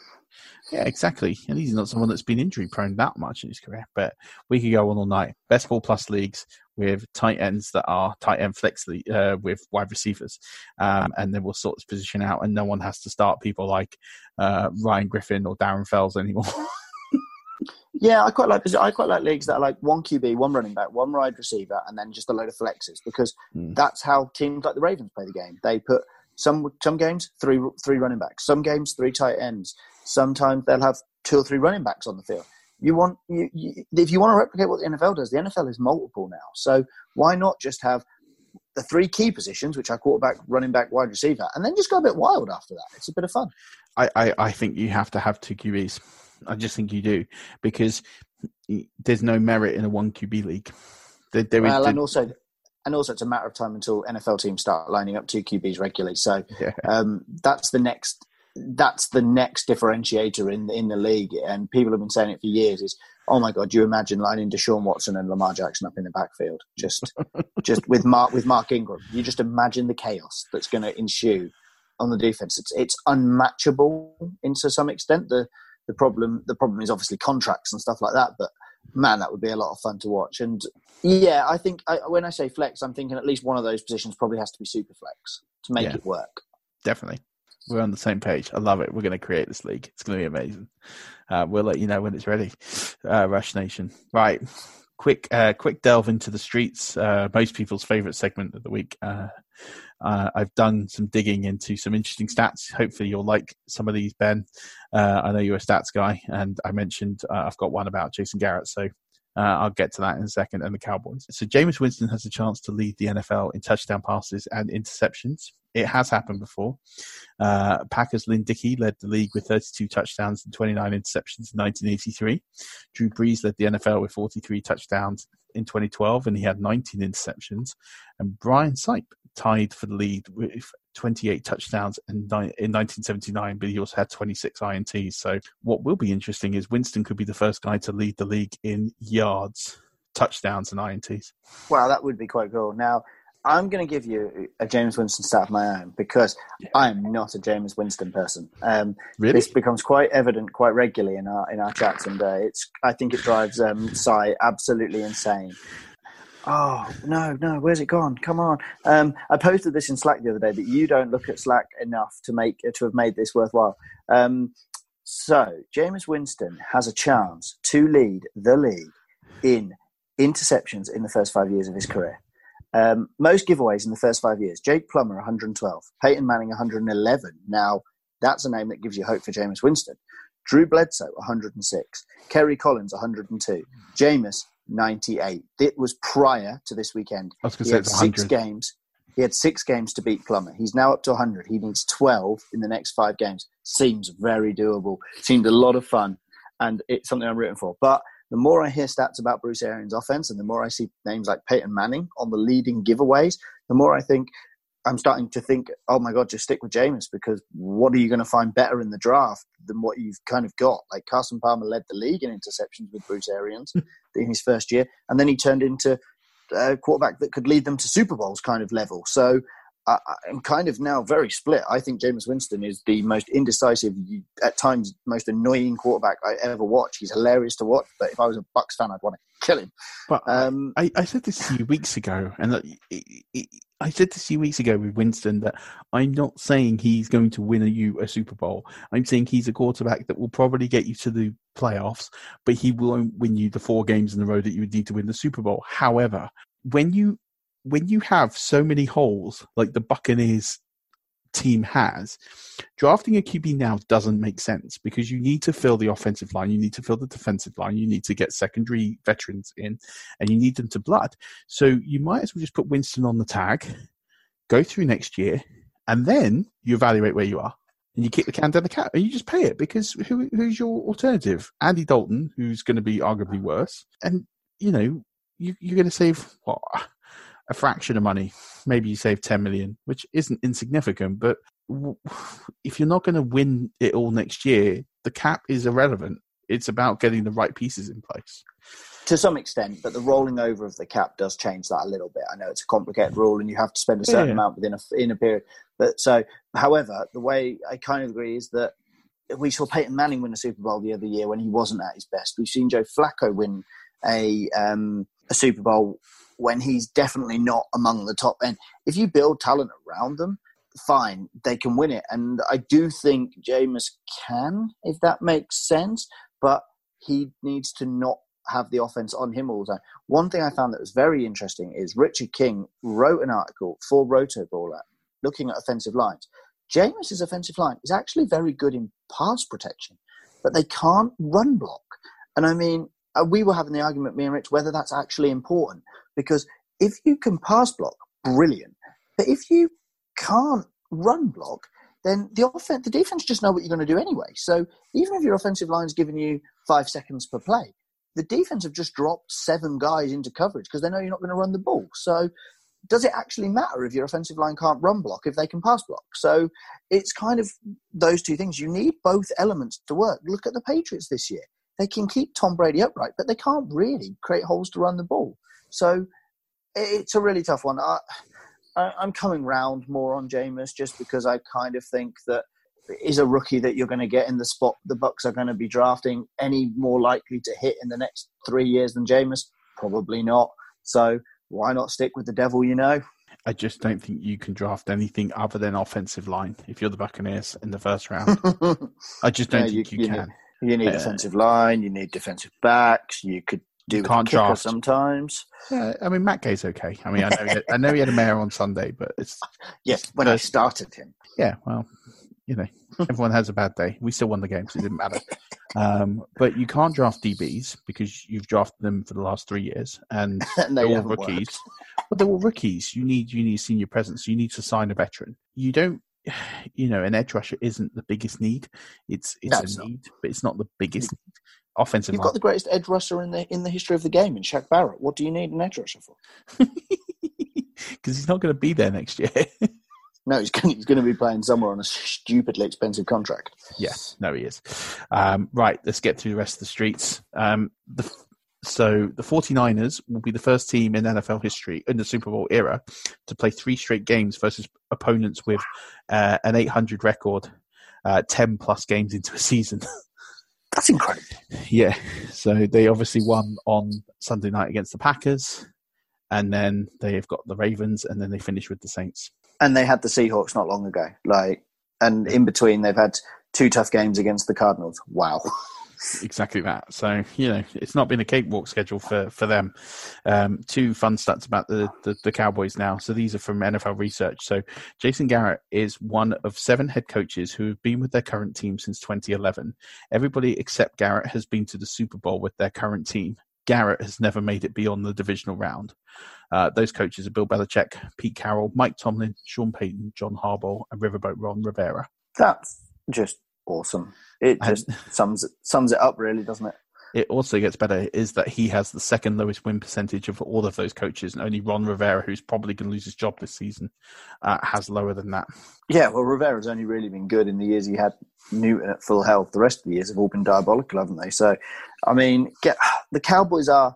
Yeah, exactly. And he's not someone that's been injury prone that much in his career, but we could go on all night. Best ball plus leagues with tight ends that are tight end flex league, uh, with wide receivers. Um, and then we'll sort this position out and no one has to start people like uh, Ryan Griffin or Darren Fells anymore. Yeah, I quite like I quite like leagues that are like one Q B, one running back, one wide receiver, and then just a load of flexes, because mm. that's how teams like the Ravens play the game. They put some some games three three running backs, some games three tight ends. Sometimes they'll have two or three running backs on the field. You want you, you, if you want to replicate what the N F L does, the N F L is multiple now. So why not just have the three key positions, which are quarterback, running back, wide receiver, and then just go a bit wild after that? It's a bit of fun. I, I, I think you have to have two Q Bs. I just think you do, because there's no merit in a one Q B league. There, there well, is, and also, and also, it's a matter of time until N F L teams start lining up two Q Bs regularly. So yeah. um, that's the next that's the next differentiator in in the league. And people have been saying it for years: is oh my god, you imagine lining Deshaun Watson and Lamar Jackson up in the backfield, just just with Mark with Mark Ingram? You just imagine the chaos that's going to ensue on the defense. It's it's unmatchable in to some extent. The The problem, the problem is obviously contracts and stuff like that. But man, that would be a lot of fun to watch. And yeah, I think I, when I say flex, I'm thinking at least one of those positions probably has to be super flex to make yeah, it work. Definitely, we're on the same page. I love it. We're going to create this league. It's going to be amazing. Uh, we'll let you know when it's ready, uh, Rush Nation. Right, quick, uh, quick delve into the streets. Uh, most people's favourite segment of the week. Uh, Uh, I've done some digging into some interesting stats. Hopefully you'll like some of these, Ben. Uh, I know you're a stats guy, and I mentioned uh, I've got one about Jason Garrett, so uh, I'll get to that in a second, and the Cowboys. So Jameis Winston has a chance to lead the N F L in touchdown passes and interceptions. It has happened before. Uh, Packers' Lynn Dickey led the league with thirty-two touchdowns and twenty-nine interceptions in nineteen eighty-three. Drew Brees led the N F L with forty-three touchdowns in twenty twelve, and he had nineteen interceptions. And Brian Sipe tied for the lead with twenty-eight touchdowns in nineteen seventy-nine, but he also had twenty-six I N Ts. So what will be interesting is Winston could be the first guy to lead the league in yards, touchdowns, and I N Ts. Wow, that would be quite cool. Now, I'm going to give you a Jameis Winston stat of my own, because I am not a Jameis Winston person. Um, really? This becomes quite evident quite regularly in our in our chats, and uh, it's I think it drives um, Sai absolutely insane. Oh, no, no, where's it gone? Come on. Um, I posted this in Slack the other day, but you don't look at Slack enough to make to have made this worthwhile. Um, so, Jameis Winston has a chance to lead the league in interceptions in the first five years of his career. Um, most giveaways in the first five years. Jake Plummer, one hundred twelve. Peyton Manning, one hundred eleven. Now, that's a name that gives you hope for Jameis Winston. Drew Bledsoe, one hundred six. Kerry Collins, one hundred two. Jameis, ninety-eight. It was prior to this weekend. I was going to say it's one hundred. Six games. He had six games to beat Plummer. He's now up to one hundred. He needs twelve in the next five games. Seems very doable. Seemed a lot of fun. And it's something I'm rooting for. But the more I hear stats about Bruce Arians' offense, and the more I see names like Peyton Manning on the leading giveaways, the more I think I'm starting to think, oh my God, just stick with Jameis, because what are you going to find better in the draft than what you've kind of got? Like Carson Palmer led the league in interceptions with Bruce Arians in his first year, and then he turned into uh, quarterback that could lead them to Super Bowls kind of level. So I, I'm kind of now very split. I think Jameis Winston is the most indecisive, at times most annoying quarterback I ever watch. He's hilarious to watch, but if I was a Bucks fan, I'd want to kill him. But um, I, I said this a few weeks ago, and that, it, it, I said this a few weeks ago with Winston that I'm not saying he's going to win a, you a Super Bowl. I'm saying he's a quarterback that will probably get you to the playoffs, but he won't win you the four games in a row that you would need to win the Super Bowl. However, when you when you have so many holes like the Buccaneers team has, drafting a Q B now doesn't make sense because you need to fill the offensive line, you need to fill the defensive line, you need to get secondary veterans in, and you need them to blood. So you might as well just put Winston on the tag, go through next year, and then you evaluate where you are. And you kick the can down the cat, and you just pay it because who, who's your alternative? Andy Dalton, who's going to be arguably worse. And, you know, you, you're going to save, what, a fraction of money. Maybe you save ten million, which isn't insignificant, but if you're not going to win it all next year, the cap is irrelevant. It's about getting the right pieces in place. To some extent, but the rolling over of the cap does change that a little bit. I know it's a complicated rule and you have to spend a certain yeah. amount within a, in a period. But so, however, the way I kind of agree is that we saw Peyton Manning win a Super Bowl the other year when he wasn't at his best. We've seen Joe Flacco win a, um, a Super Bowl when he's definitely not among the top end. If you build talent around them, fine, they can win it. And I do think Jameis can, if that makes sense, but he needs to not have the offense on him all the time. One thing I found that was very interesting is Richard King wrote an article for Rotoballer looking at offensive lines. Jameis's offensive line is actually very good in pass protection, but they can't run block. And I mean, we were having the argument, me and Rich, whether that's actually important, because if you can pass block, brilliant. But if you can't run block, then the offense, the defense just know what you're going to do anyway. So even if your offensive line's giving you five seconds per play, the defense have just dropped seven guys into coverage because they know you're not going to run the ball. So does it actually matter if your offensive line can't run block if they can pass block? So it's kind of those two things. You need both elements to work. Look at the Patriots this year. They can keep Tom Brady upright, but they can't really create holes to run the ball. So it's a really tough one. I, I, I'm coming round more on Jameis just because I kind of think that is a rookie that you're going to get in the spot the Bucks are going to be drafting any more likely to hit in the next three years than Jameis? Probably not. So why not stick with the devil, you know? I just don't think you can draft anything other than offensive line if you're the Buccaneers in the first round. I just don't no, think you, you, you can. Need, you need uh, offensive line. You need defensive backs. You could do you with can't a kicker draft. Sometimes. Yeah, I mean, Matt Gay's okay. I mean, I know, he had, I know he had a mare on Sunday, but it's... Yes, when uh, I started him. Yeah, well... You know, everyone has a bad day. We still won the game, so it didn't matter. Um, but you can't draft D Bs because you've drafted them for the last three years, and, and they they're all rookies. Worked. But they're all rookies. You need you need senior presence. You need to sign a veteran. You don't, you know, an edge rusher isn't the biggest need. It's it's no, a it's need, not. But it's not the biggest need. Offensive. You've line. Got the greatest edge rusher in the in the history of the game in Shaq Barrett. What do you need an edge rusher for? Because he's not going to be there next year. No, he's going, to, he's going to be playing somewhere on a stupidly expensive contract. Yes, no, he is. Um, right, let's get through the rest of the streets. Um, the, so the 49ers will be the first team in N F L history, in the Super Bowl era, to play three straight games versus opponents with uh, an eight hundred record, uh, ten-plus games into a season. That's incredible. Yeah, so they obviously won on Sunday night against the Packers, and then they've got the Ravens, and then they finish with the Saints. And they had the Seahawks not long ago. Like, and in between, they've had two tough games against the Cardinals. Wow. Exactly that. So, you know, it's not been a cakewalk schedule for, for them. Um, two fun stats about the, the, the Cowboys now. So these are from N F L research. So Jason Garrett is one of seven head coaches who have been with their current team since twenty eleven. Everybody except Garrett has been to the Super Bowl with their current team. Garrett has never made it beyond the divisional round. Uh, those coaches are Bill Belichick, Pete Carroll, Mike Tomlin, Sean Payton, John Harbaugh, and Riverboat Ron Rivera. That's just awesome. It just sums it, sums it up, really, doesn't it? It also gets better is that he has the second lowest win percentage of all of those coaches, and only Ron Rivera, who's probably going to lose his job this season, uh, has lower than that. Yeah, well, Rivera's only really been good in the years he had Newton at full health. The rest of the years have all been diabolical, haven't they? So, I mean, get, the Cowboys are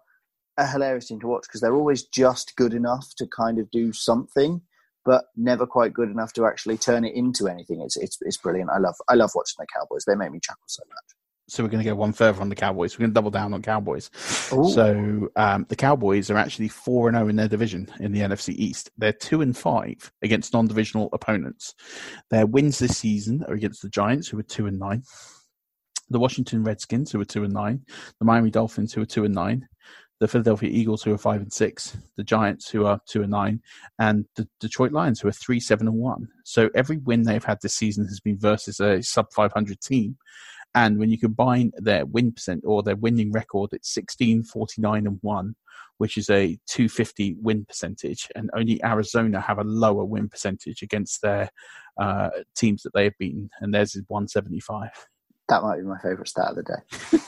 a hilarious team to watch because they're always just good enough to kind of do something, but never quite good enough to actually turn it into anything. It's it's it's brilliant. I love I love watching the Cowboys. They make me chuckle so much. So we're going to go one further on the Cowboys. We're going to double down on Cowboys. Ooh. So um, the Cowboys are actually four and zero in their division in the N F C East. They're two and five against non-divisional opponents. Their wins this season are against the Giants, who are two and nine, the Washington Redskins, who are two and nine, the Miami Dolphins, who are two and nine, the Philadelphia Eagles, who are five and six, the Giants, who are two and nine, and the Detroit Lions, who are three, seven and one. So every win they've had this season has been versus a sub five hundred team. And when you combine their win percent or their winning record, it's sixteen, forty-nine and one, which is a two fifty win percentage. And only Arizona have a lower win percentage against their uh, teams that they have beaten. And theirs is one seventy-five. That might be my favourite stat of the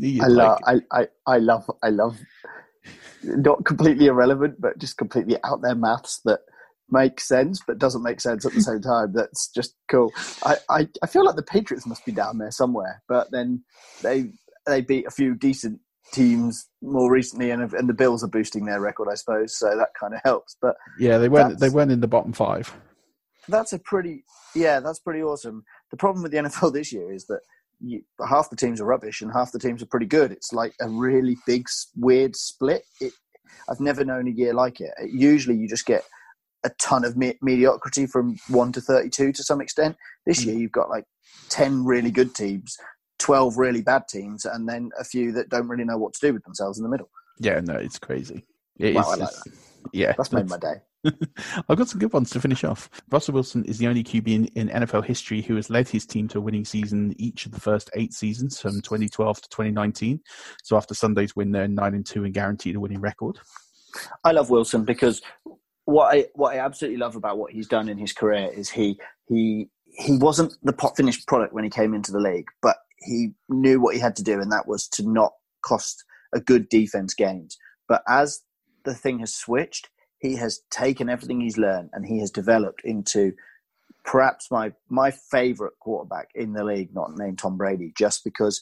day. I, love, I, I, I love, I love, not completely irrelevant, but just completely out there maths that make sense, but doesn't make sense at the same time. That's just cool. I, I, I feel like the Patriots must be down there somewhere, but then they they beat a few decent teams more recently, and and the Bills are boosting their record, I suppose. So that kind of helps. But yeah, they weren't they weren't in the bottom five. That's a pretty yeah, that's pretty awesome. The problem with the N F L this year is that You, half the teams are rubbish and half the teams are pretty good. It's like a really big, weird split. It, I've never known a year like it. It usually you just get a ton of me- mediocrity from one to thirty-two to some extent. This year you've got like ten really good teams, twelve really bad teams, and then a few that don't really know what to do with themselves in the middle. Yeah, no, it's crazy. It wow, is, I like that. Yeah, that's made my day. I've got some good ones to finish off. Russell Wilson is the only Q B in, in N F L history who has led his team to a winning season each of the first eight seasons from twenty twelve to twenty nineteen. So after Sunday's win, they're nine and two and guaranteed a winning record. I love Wilson because what I what I absolutely love about what he's done in his career is he he he wasn't the pot finished product when he came into the league, but he knew what he had to do, and that was to not cost a good defense games. But as the thing has switched, he has taken everything he's learned and he has developed into perhaps my my favourite quarterback in the league, not named Tom Brady, just because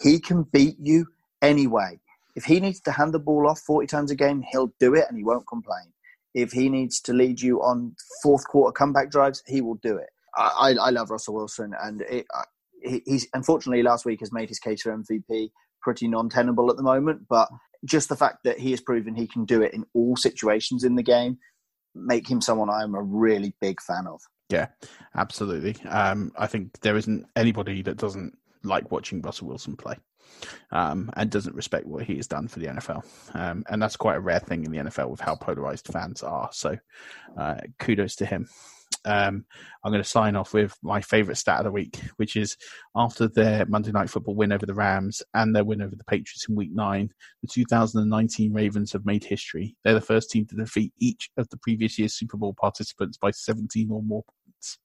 he can beat you anyway. If he needs to hand the ball off forty times a game, he'll do it and he won't complain. If he needs to lead you on fourth quarter comeback drives, he will do it. I, I, I love Russell Wilson, and it, I, he, he's unfortunately last week has made his case for M V P pretty non-tenable at the moment, but just the fact that he has proven he can do it in all situations in the game make him someone I'm a really big fan of. Yeah, absolutely. Um, I think there isn't anybody that doesn't like watching Russell Wilson play um, and doesn't respect what he has done for the N F L. Um, and that's quite a rare thing in the N F L with how polarized fans are. So uh, kudos to him. Um, I'm going to sign off with my favourite stat of the week, which is after their Monday Night Football win over the Rams and their win over the Patriots in week nine, the two thousand nineteen Ravens have made history. They're the first team to defeat each of the previous year's Super Bowl participants by seventeen or more points.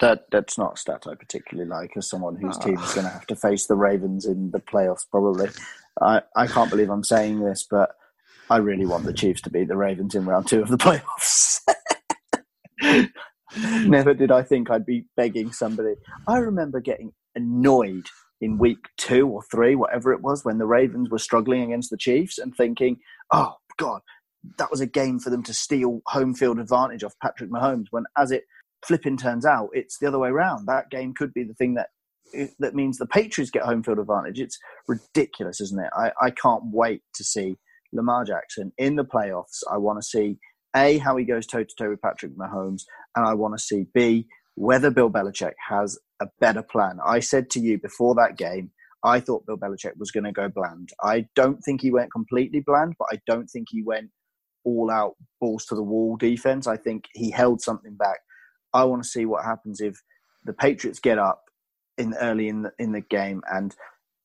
That, that's not a stat I particularly like as someone whose oh. team is going to have to face the Ravens in the playoffs, probably. I, I can't believe I'm saying this, but I really want the Chiefs to beat the Ravens in round two of the playoffs. Never did I think I'd be begging somebody. I remember getting annoyed in week two or three, whatever it was, when the Ravens were struggling against the Chiefs and thinking, oh, God, that was a game for them to steal home field advantage off Patrick Mahomes, when as it flipping turns out, it's the other way around. That game could be the thing that that means the Patriots get home field advantage. It's ridiculous, isn't it? I, I can't wait to see Lamar Jackson in the playoffs. I want to see, A, how he goes toe-to-toe with Patrick Mahomes, and I want to see, B, whether Bill Belichick has a better plan. I said to you before that game, I thought Bill Belichick was going to go bland. I don't think he went completely bland, but I don't think he went all-out balls-to-the-wall defense. I think he held something back. I want to see what happens if the Patriots get up in early in the, in the game and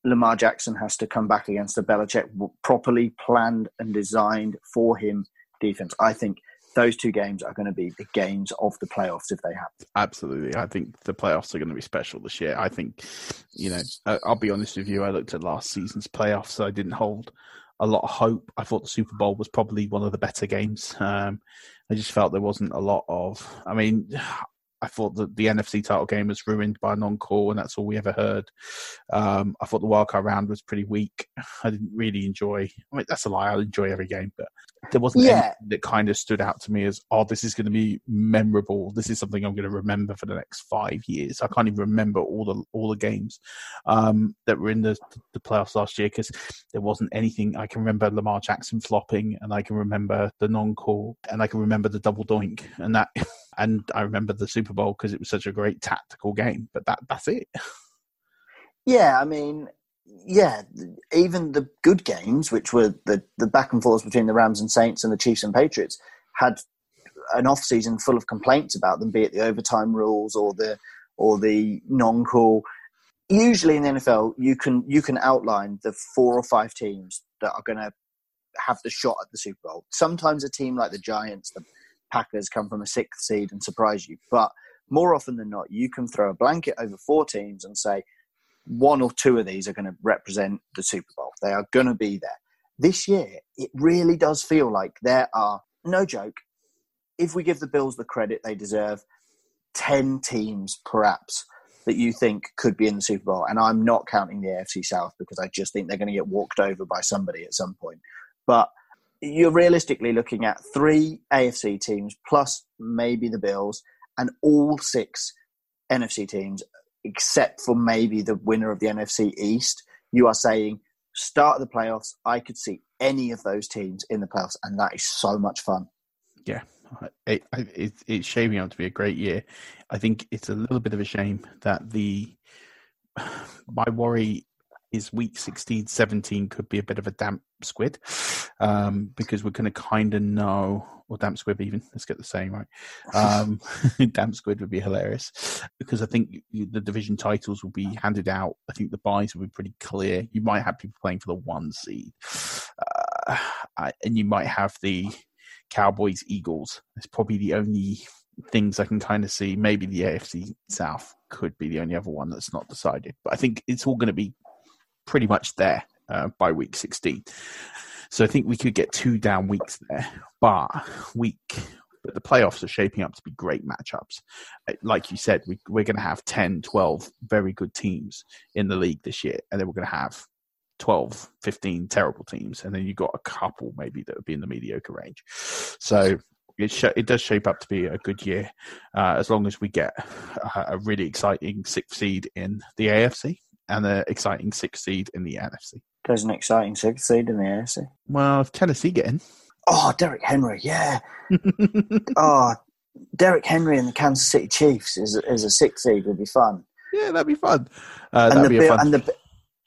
Lamar Jackson has to come back against a Belichick properly planned and designed for him defense. I think those two games are going to be the games of the playoffs if they happen. Absolutely. I think the playoffs are going to be special this year. I think, you know, I'll be honest with you. I looked at last season's playoffs. So I didn't hold a lot of hope. I thought the Super Bowl was probably one of the better games. Um, I just felt there wasn't a lot of, I mean, I thought that the N F C title game was ruined by non-call, and that's all we ever heard. Um, I thought the wildcard round was pretty weak. I didn't really enjoy... I mean, that's a lie. I enjoy every game, but there wasn't yeah. anything that kind of stood out to me as, oh, this is going to be memorable. This is something I'm going to remember for the next five years. I can't even remember all the all the games um, that were in the, the playoffs last year, because there wasn't anything. I can remember Lamar Jackson flopping, and I can remember the non-call, and I can remember the double doink, and that... And I remember the Super Bowl because it was such a great tactical game. But that that's it. Yeah, I mean, yeah, even the good games, which were the, the back and forths between the Rams and Saints and the Chiefs and Patriots, had an off-season full of complaints about them, be it the overtime rules or the or the non-call. Usually in the N F L, you can you can outline the four or five teams that are going to have the shot at the Super Bowl. Sometimes a team like the Giants, the Packers, come from a sixth seed and surprise you, but more often than not you can throw a blanket over four teams and say one or two of these are going to represent the Super Bowl. They are going to be there. This year it really does feel like there are, no joke, if we give the Bills the credit they deserve, ten teams perhaps that you think could be in the Super Bowl, and I'm not counting the A F C South because I just think they're going to get walked over by somebody at some point, but you're realistically looking at three A F C teams plus maybe the Bills, and all six N F C teams, except for maybe the winner of the N F C East. You are saying, start the playoffs, I could see any of those teams in the playoffs, and that is so much fun. Yeah, it, it, it's shaping up to be a great year. I think it's a little bit of a shame that the my worry is week sixteen, seventeen could be a bit of a damp squid, um, because we're going to kind of know, or damp squib even, let's get the saying right. Um, damp squid would be hilarious, because I think the division titles will be handed out. I think the buys will be pretty clear. You might have people playing for the one seed, uh, and you might have the Cowboys, Eagles. It's probably the only things I can kind of see. Maybe the A F C South could be the only other one that's not decided, but I think it's all going to be pretty much there uh, by week sixteen. So I think we could get two down weeks there, but week but the playoffs are shaping up to be great matchups. Like you said, we, we're going to have ten, twelve very good teams in the league this year, and then we're going to have twelve, fifteen terrible teams, and then you've got a couple maybe that would be in the mediocre range. So it sh- it does shape up to be a good year, uh, as long as we get a, a really exciting sixth seed in the A F C. And an exciting sixth seed in the N F C. There's an exciting sixth seed in the N F C. Well, if Tennessee get in. Oh, Derrick Henry, yeah. oh, Derrick Henry and the Kansas City Chiefs is is a sixth seed would be fun. Yeah, that'd be fun. Uh, that'd be a fun. And the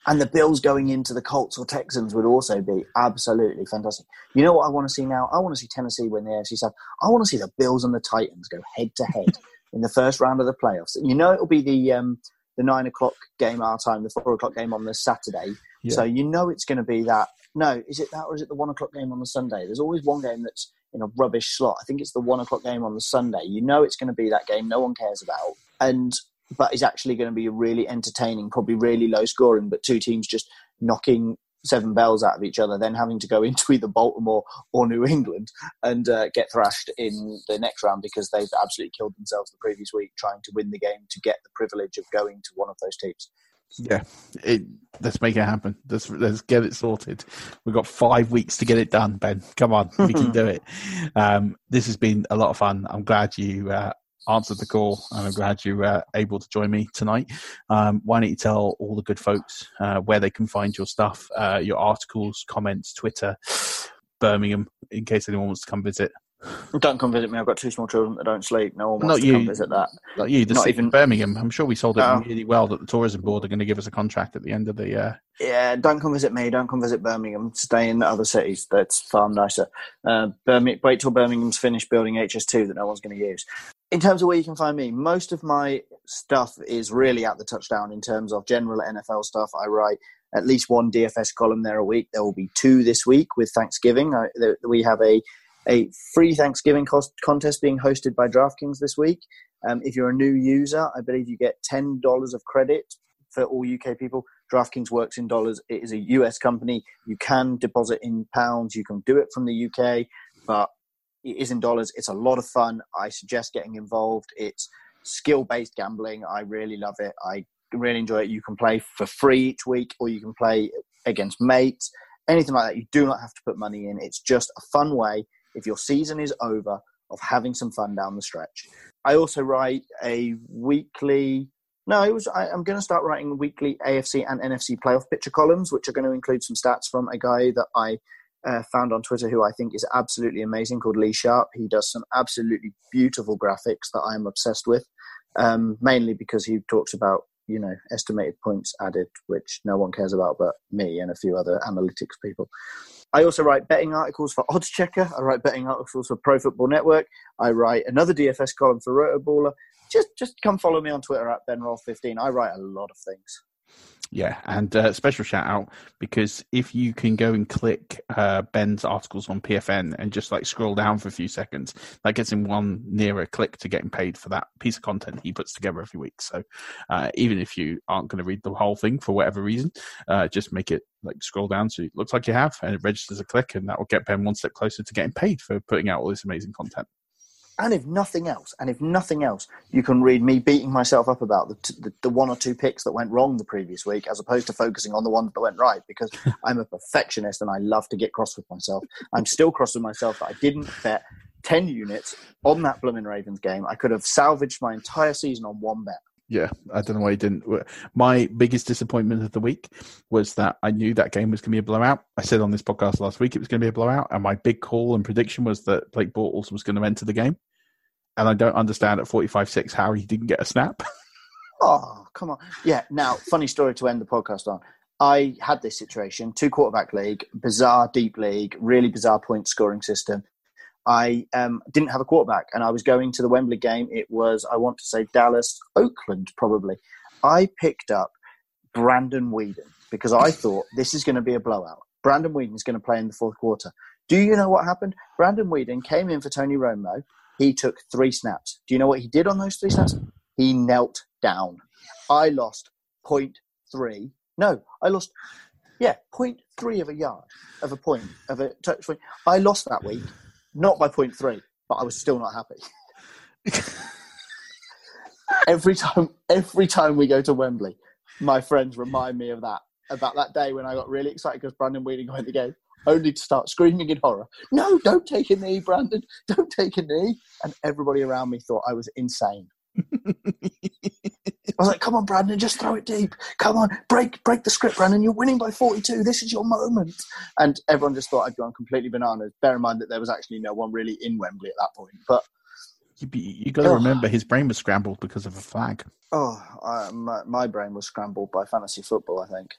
and the Bills going into the Colts or Texans would also be absolutely fantastic. You know what I want to see now? I want to see Tennessee win the A F C South. I want to see the Bills and the Titans go head to head in the first round of the playoffs. You know, it'll be the um. the nine o'clock game our time, the four o'clock game on the Saturday. Yeah. So you know it's going to be that. No, is it that or is it the one o'clock game on the Sunday? There's always one game that's in a rubbish slot. I think it's the one o'clock game on the Sunday. You know it's going to be that game no one cares about, and but it's actually going to be really entertaining, probably really low scoring, but two teams just knocking seven bells out of each other, then having to go into either Baltimore or New England and uh, get thrashed in the next round because they've absolutely killed themselves the previous week trying to win the game to get the privilege of going to one of those teams. Yeah, it, let's make it happen. Let's, let's get it sorted. We've got five weeks to get it done, Ben. Come on, we can do it. Um, this has been a lot of fun. I'm glad you... Uh, answered the call, and I'm glad you were able to join me tonight. Um, why don't you tell all the good folks uh, where they can find your stuff, uh, your articles, comments, Twitter, Birmingham, in case anyone wants to come visit. Don't come visit me. I've got two small children that don't sleep. No one wants not to you, come visit that. Not you. Not even Birmingham. I'm sure we sold it um, really well that the tourism board are going to give us a contract at the end of the year. Yeah, don't come visit me. Don't come visit Birmingham. Stay in the other cities. That's far nicer. Uh, Birmingham, wait till Birmingham's finished building H S two that no one's going to use. In terms of where you can find me, most of my stuff is really at the touchdown in terms of general N F L stuff. I write at least one D F S column there a week. There will be two this week with Thanksgiving. I, th- we have a, a free Thanksgiving cost- contest being hosted by DraftKings this week. Um, if you're a new user, I believe you get ten dollars of credit for all U K people. DraftKings works in dollars. It is a U S company. You can deposit in pounds. You can do it from the U K, but it is in dollars. It's a lot of fun. I suggest getting involved. It's skill-based gambling. I really love it. I really enjoy it. You can play for free each week, or you can play against mates, anything like that. You do not have to put money in. It's just a fun way, if your season is over, of having some fun down the stretch. I also write a weekly... No, it was. I, I'm going to start writing weekly A F C and N F C playoff picture columns, which are going to include some stats from a guy that I uh, found on Twitter who I think is absolutely amazing, called Lee Sharp. He does some absolutely beautiful graphics that I'm obsessed with, um, mainly because he talks about, you know, estimated points added, which no one cares about but me and a few other analytics people. I also write betting articles for Odds Checker. I write betting articles for Pro Football Network. I write another D F S column for Rotoballer. Just just come follow me on Twitter at Ben Rolfe fifteen. I write a lot of things. Yeah, and uh, special shout out, because if you can go and click uh, Ben's articles on P F N and just like scroll down for a few seconds, that gets him one nearer click to getting paid for that piece of content he puts together every week. So uh, even if you aren't going to read the whole thing for whatever reason, uh, just make it like scroll down so it looks like you have, and it registers a click, and that will get Ben one step closer to getting paid for putting out all this amazing content. And if nothing else, and if nothing else, you can read me beating myself up about the, t- the the one or two picks that went wrong the previous week, as opposed to focusing on the ones that went right, because I'm a perfectionist and I love to get cross with myself. I'm still cross with myself that I didn't bet ten units on that blooming Ravens game. I could have salvaged my entire season on one bet. Yeah, I don't know why he didn't. My biggest disappointment of the week was that I knew that game was going to be a blowout. I said on this podcast last week it was going to be a blowout, and my big call and prediction was that Blake Bortles was going to enter the game. And I don't understand at forty-five six how he didn't get a snap. Oh, come on. Yeah, now, funny story to end the podcast on. I had this situation, two-quarterback league, bizarre deep league, really bizarre point-scoring system. I um, didn't have a quarterback, and I was going to the Wembley game. It was, I want to say, Dallas, Oakland, probably. I picked up Brandon Weeden because I thought this is going to be a blowout. Brandon Weeden's going to play in the fourth quarter. Do you know what happened? Brandon Weeden came in for Tony Romo. He took three snaps. Do you know what he did on those three snaps? He knelt down. I lost point three. No, I lost, yeah, point three of a yard, of a point, of a touch point. I lost that week, not by point three, but I was still not happy. every time, every time we go to Wembley, my friends remind me of that, about that day when I got really excited because Brandon Weeding went to go, only to start screaming in horror. No, don't take a knee, Brandon. Don't take a knee. And everybody around me thought I was insane. I was like, come on, Brandon, just throw it deep. Come on, break break the script, Brandon. You're winning by forty-two. This is your moment. And everyone just thought I'd gone completely bananas. Bear in mind that there was actually no one really in Wembley at that point. But you got to oh. remember, his brain was scrambled because of a flag. Oh, uh, my, my brain was scrambled by fantasy football, I think.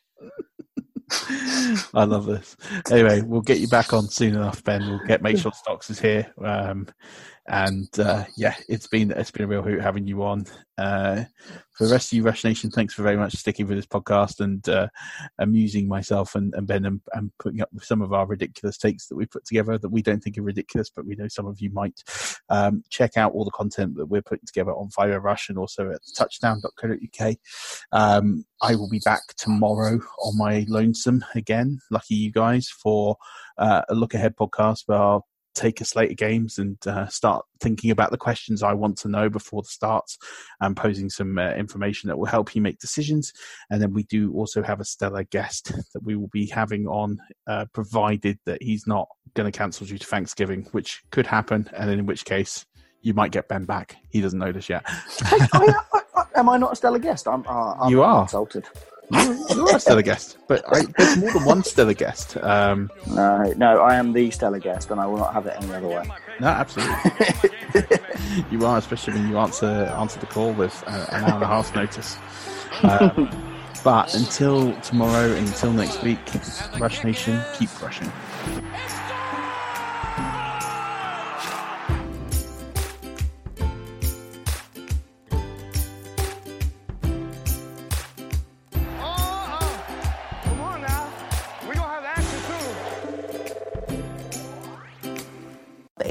I love this. Anyway, we'll get you back on soon enough, Ben. We'll get make sure Stocks is here. Um, and uh, yeah, it's been it's been a real hoot having you on. Uh, for the rest of you, Rush Nation, thanks for very much sticking with this podcast and uh, amusing myself and, and Ben and, and putting up with some of our ridiculous takes that we put together that we don't think are ridiculous, but we know some of you might. Um, check out all the content that we're putting together on Five Yard Rush and also at touchdown dot co dot uk. Um, I will be back tomorrow on my lonesome again. Lucky you guys for uh, a look ahead podcast where I'll take a slate of games and uh, start thinking about the questions I want to know before the starts and posing some uh, information that will help you make decisions. And then we do also have a stellar guest that we will be having on, uh, provided that he's not going to cancel due to Thanksgiving, which could happen. And then in which case you might get Ben back. He doesn't know this yet. Hey, I, I, I, am I not a stellar guest? I'm, uh, I'm you are. Insulted. You're a stellar guest, but I, there's more than one stellar guest. Um, no, no, I am the stellar guest, and I will not have it any other way. No, absolutely. You are, especially when you answer answer the call with uh, an hour and a half notice. Um, but until tomorrow, and until next week, Rush Nation, keep rushing.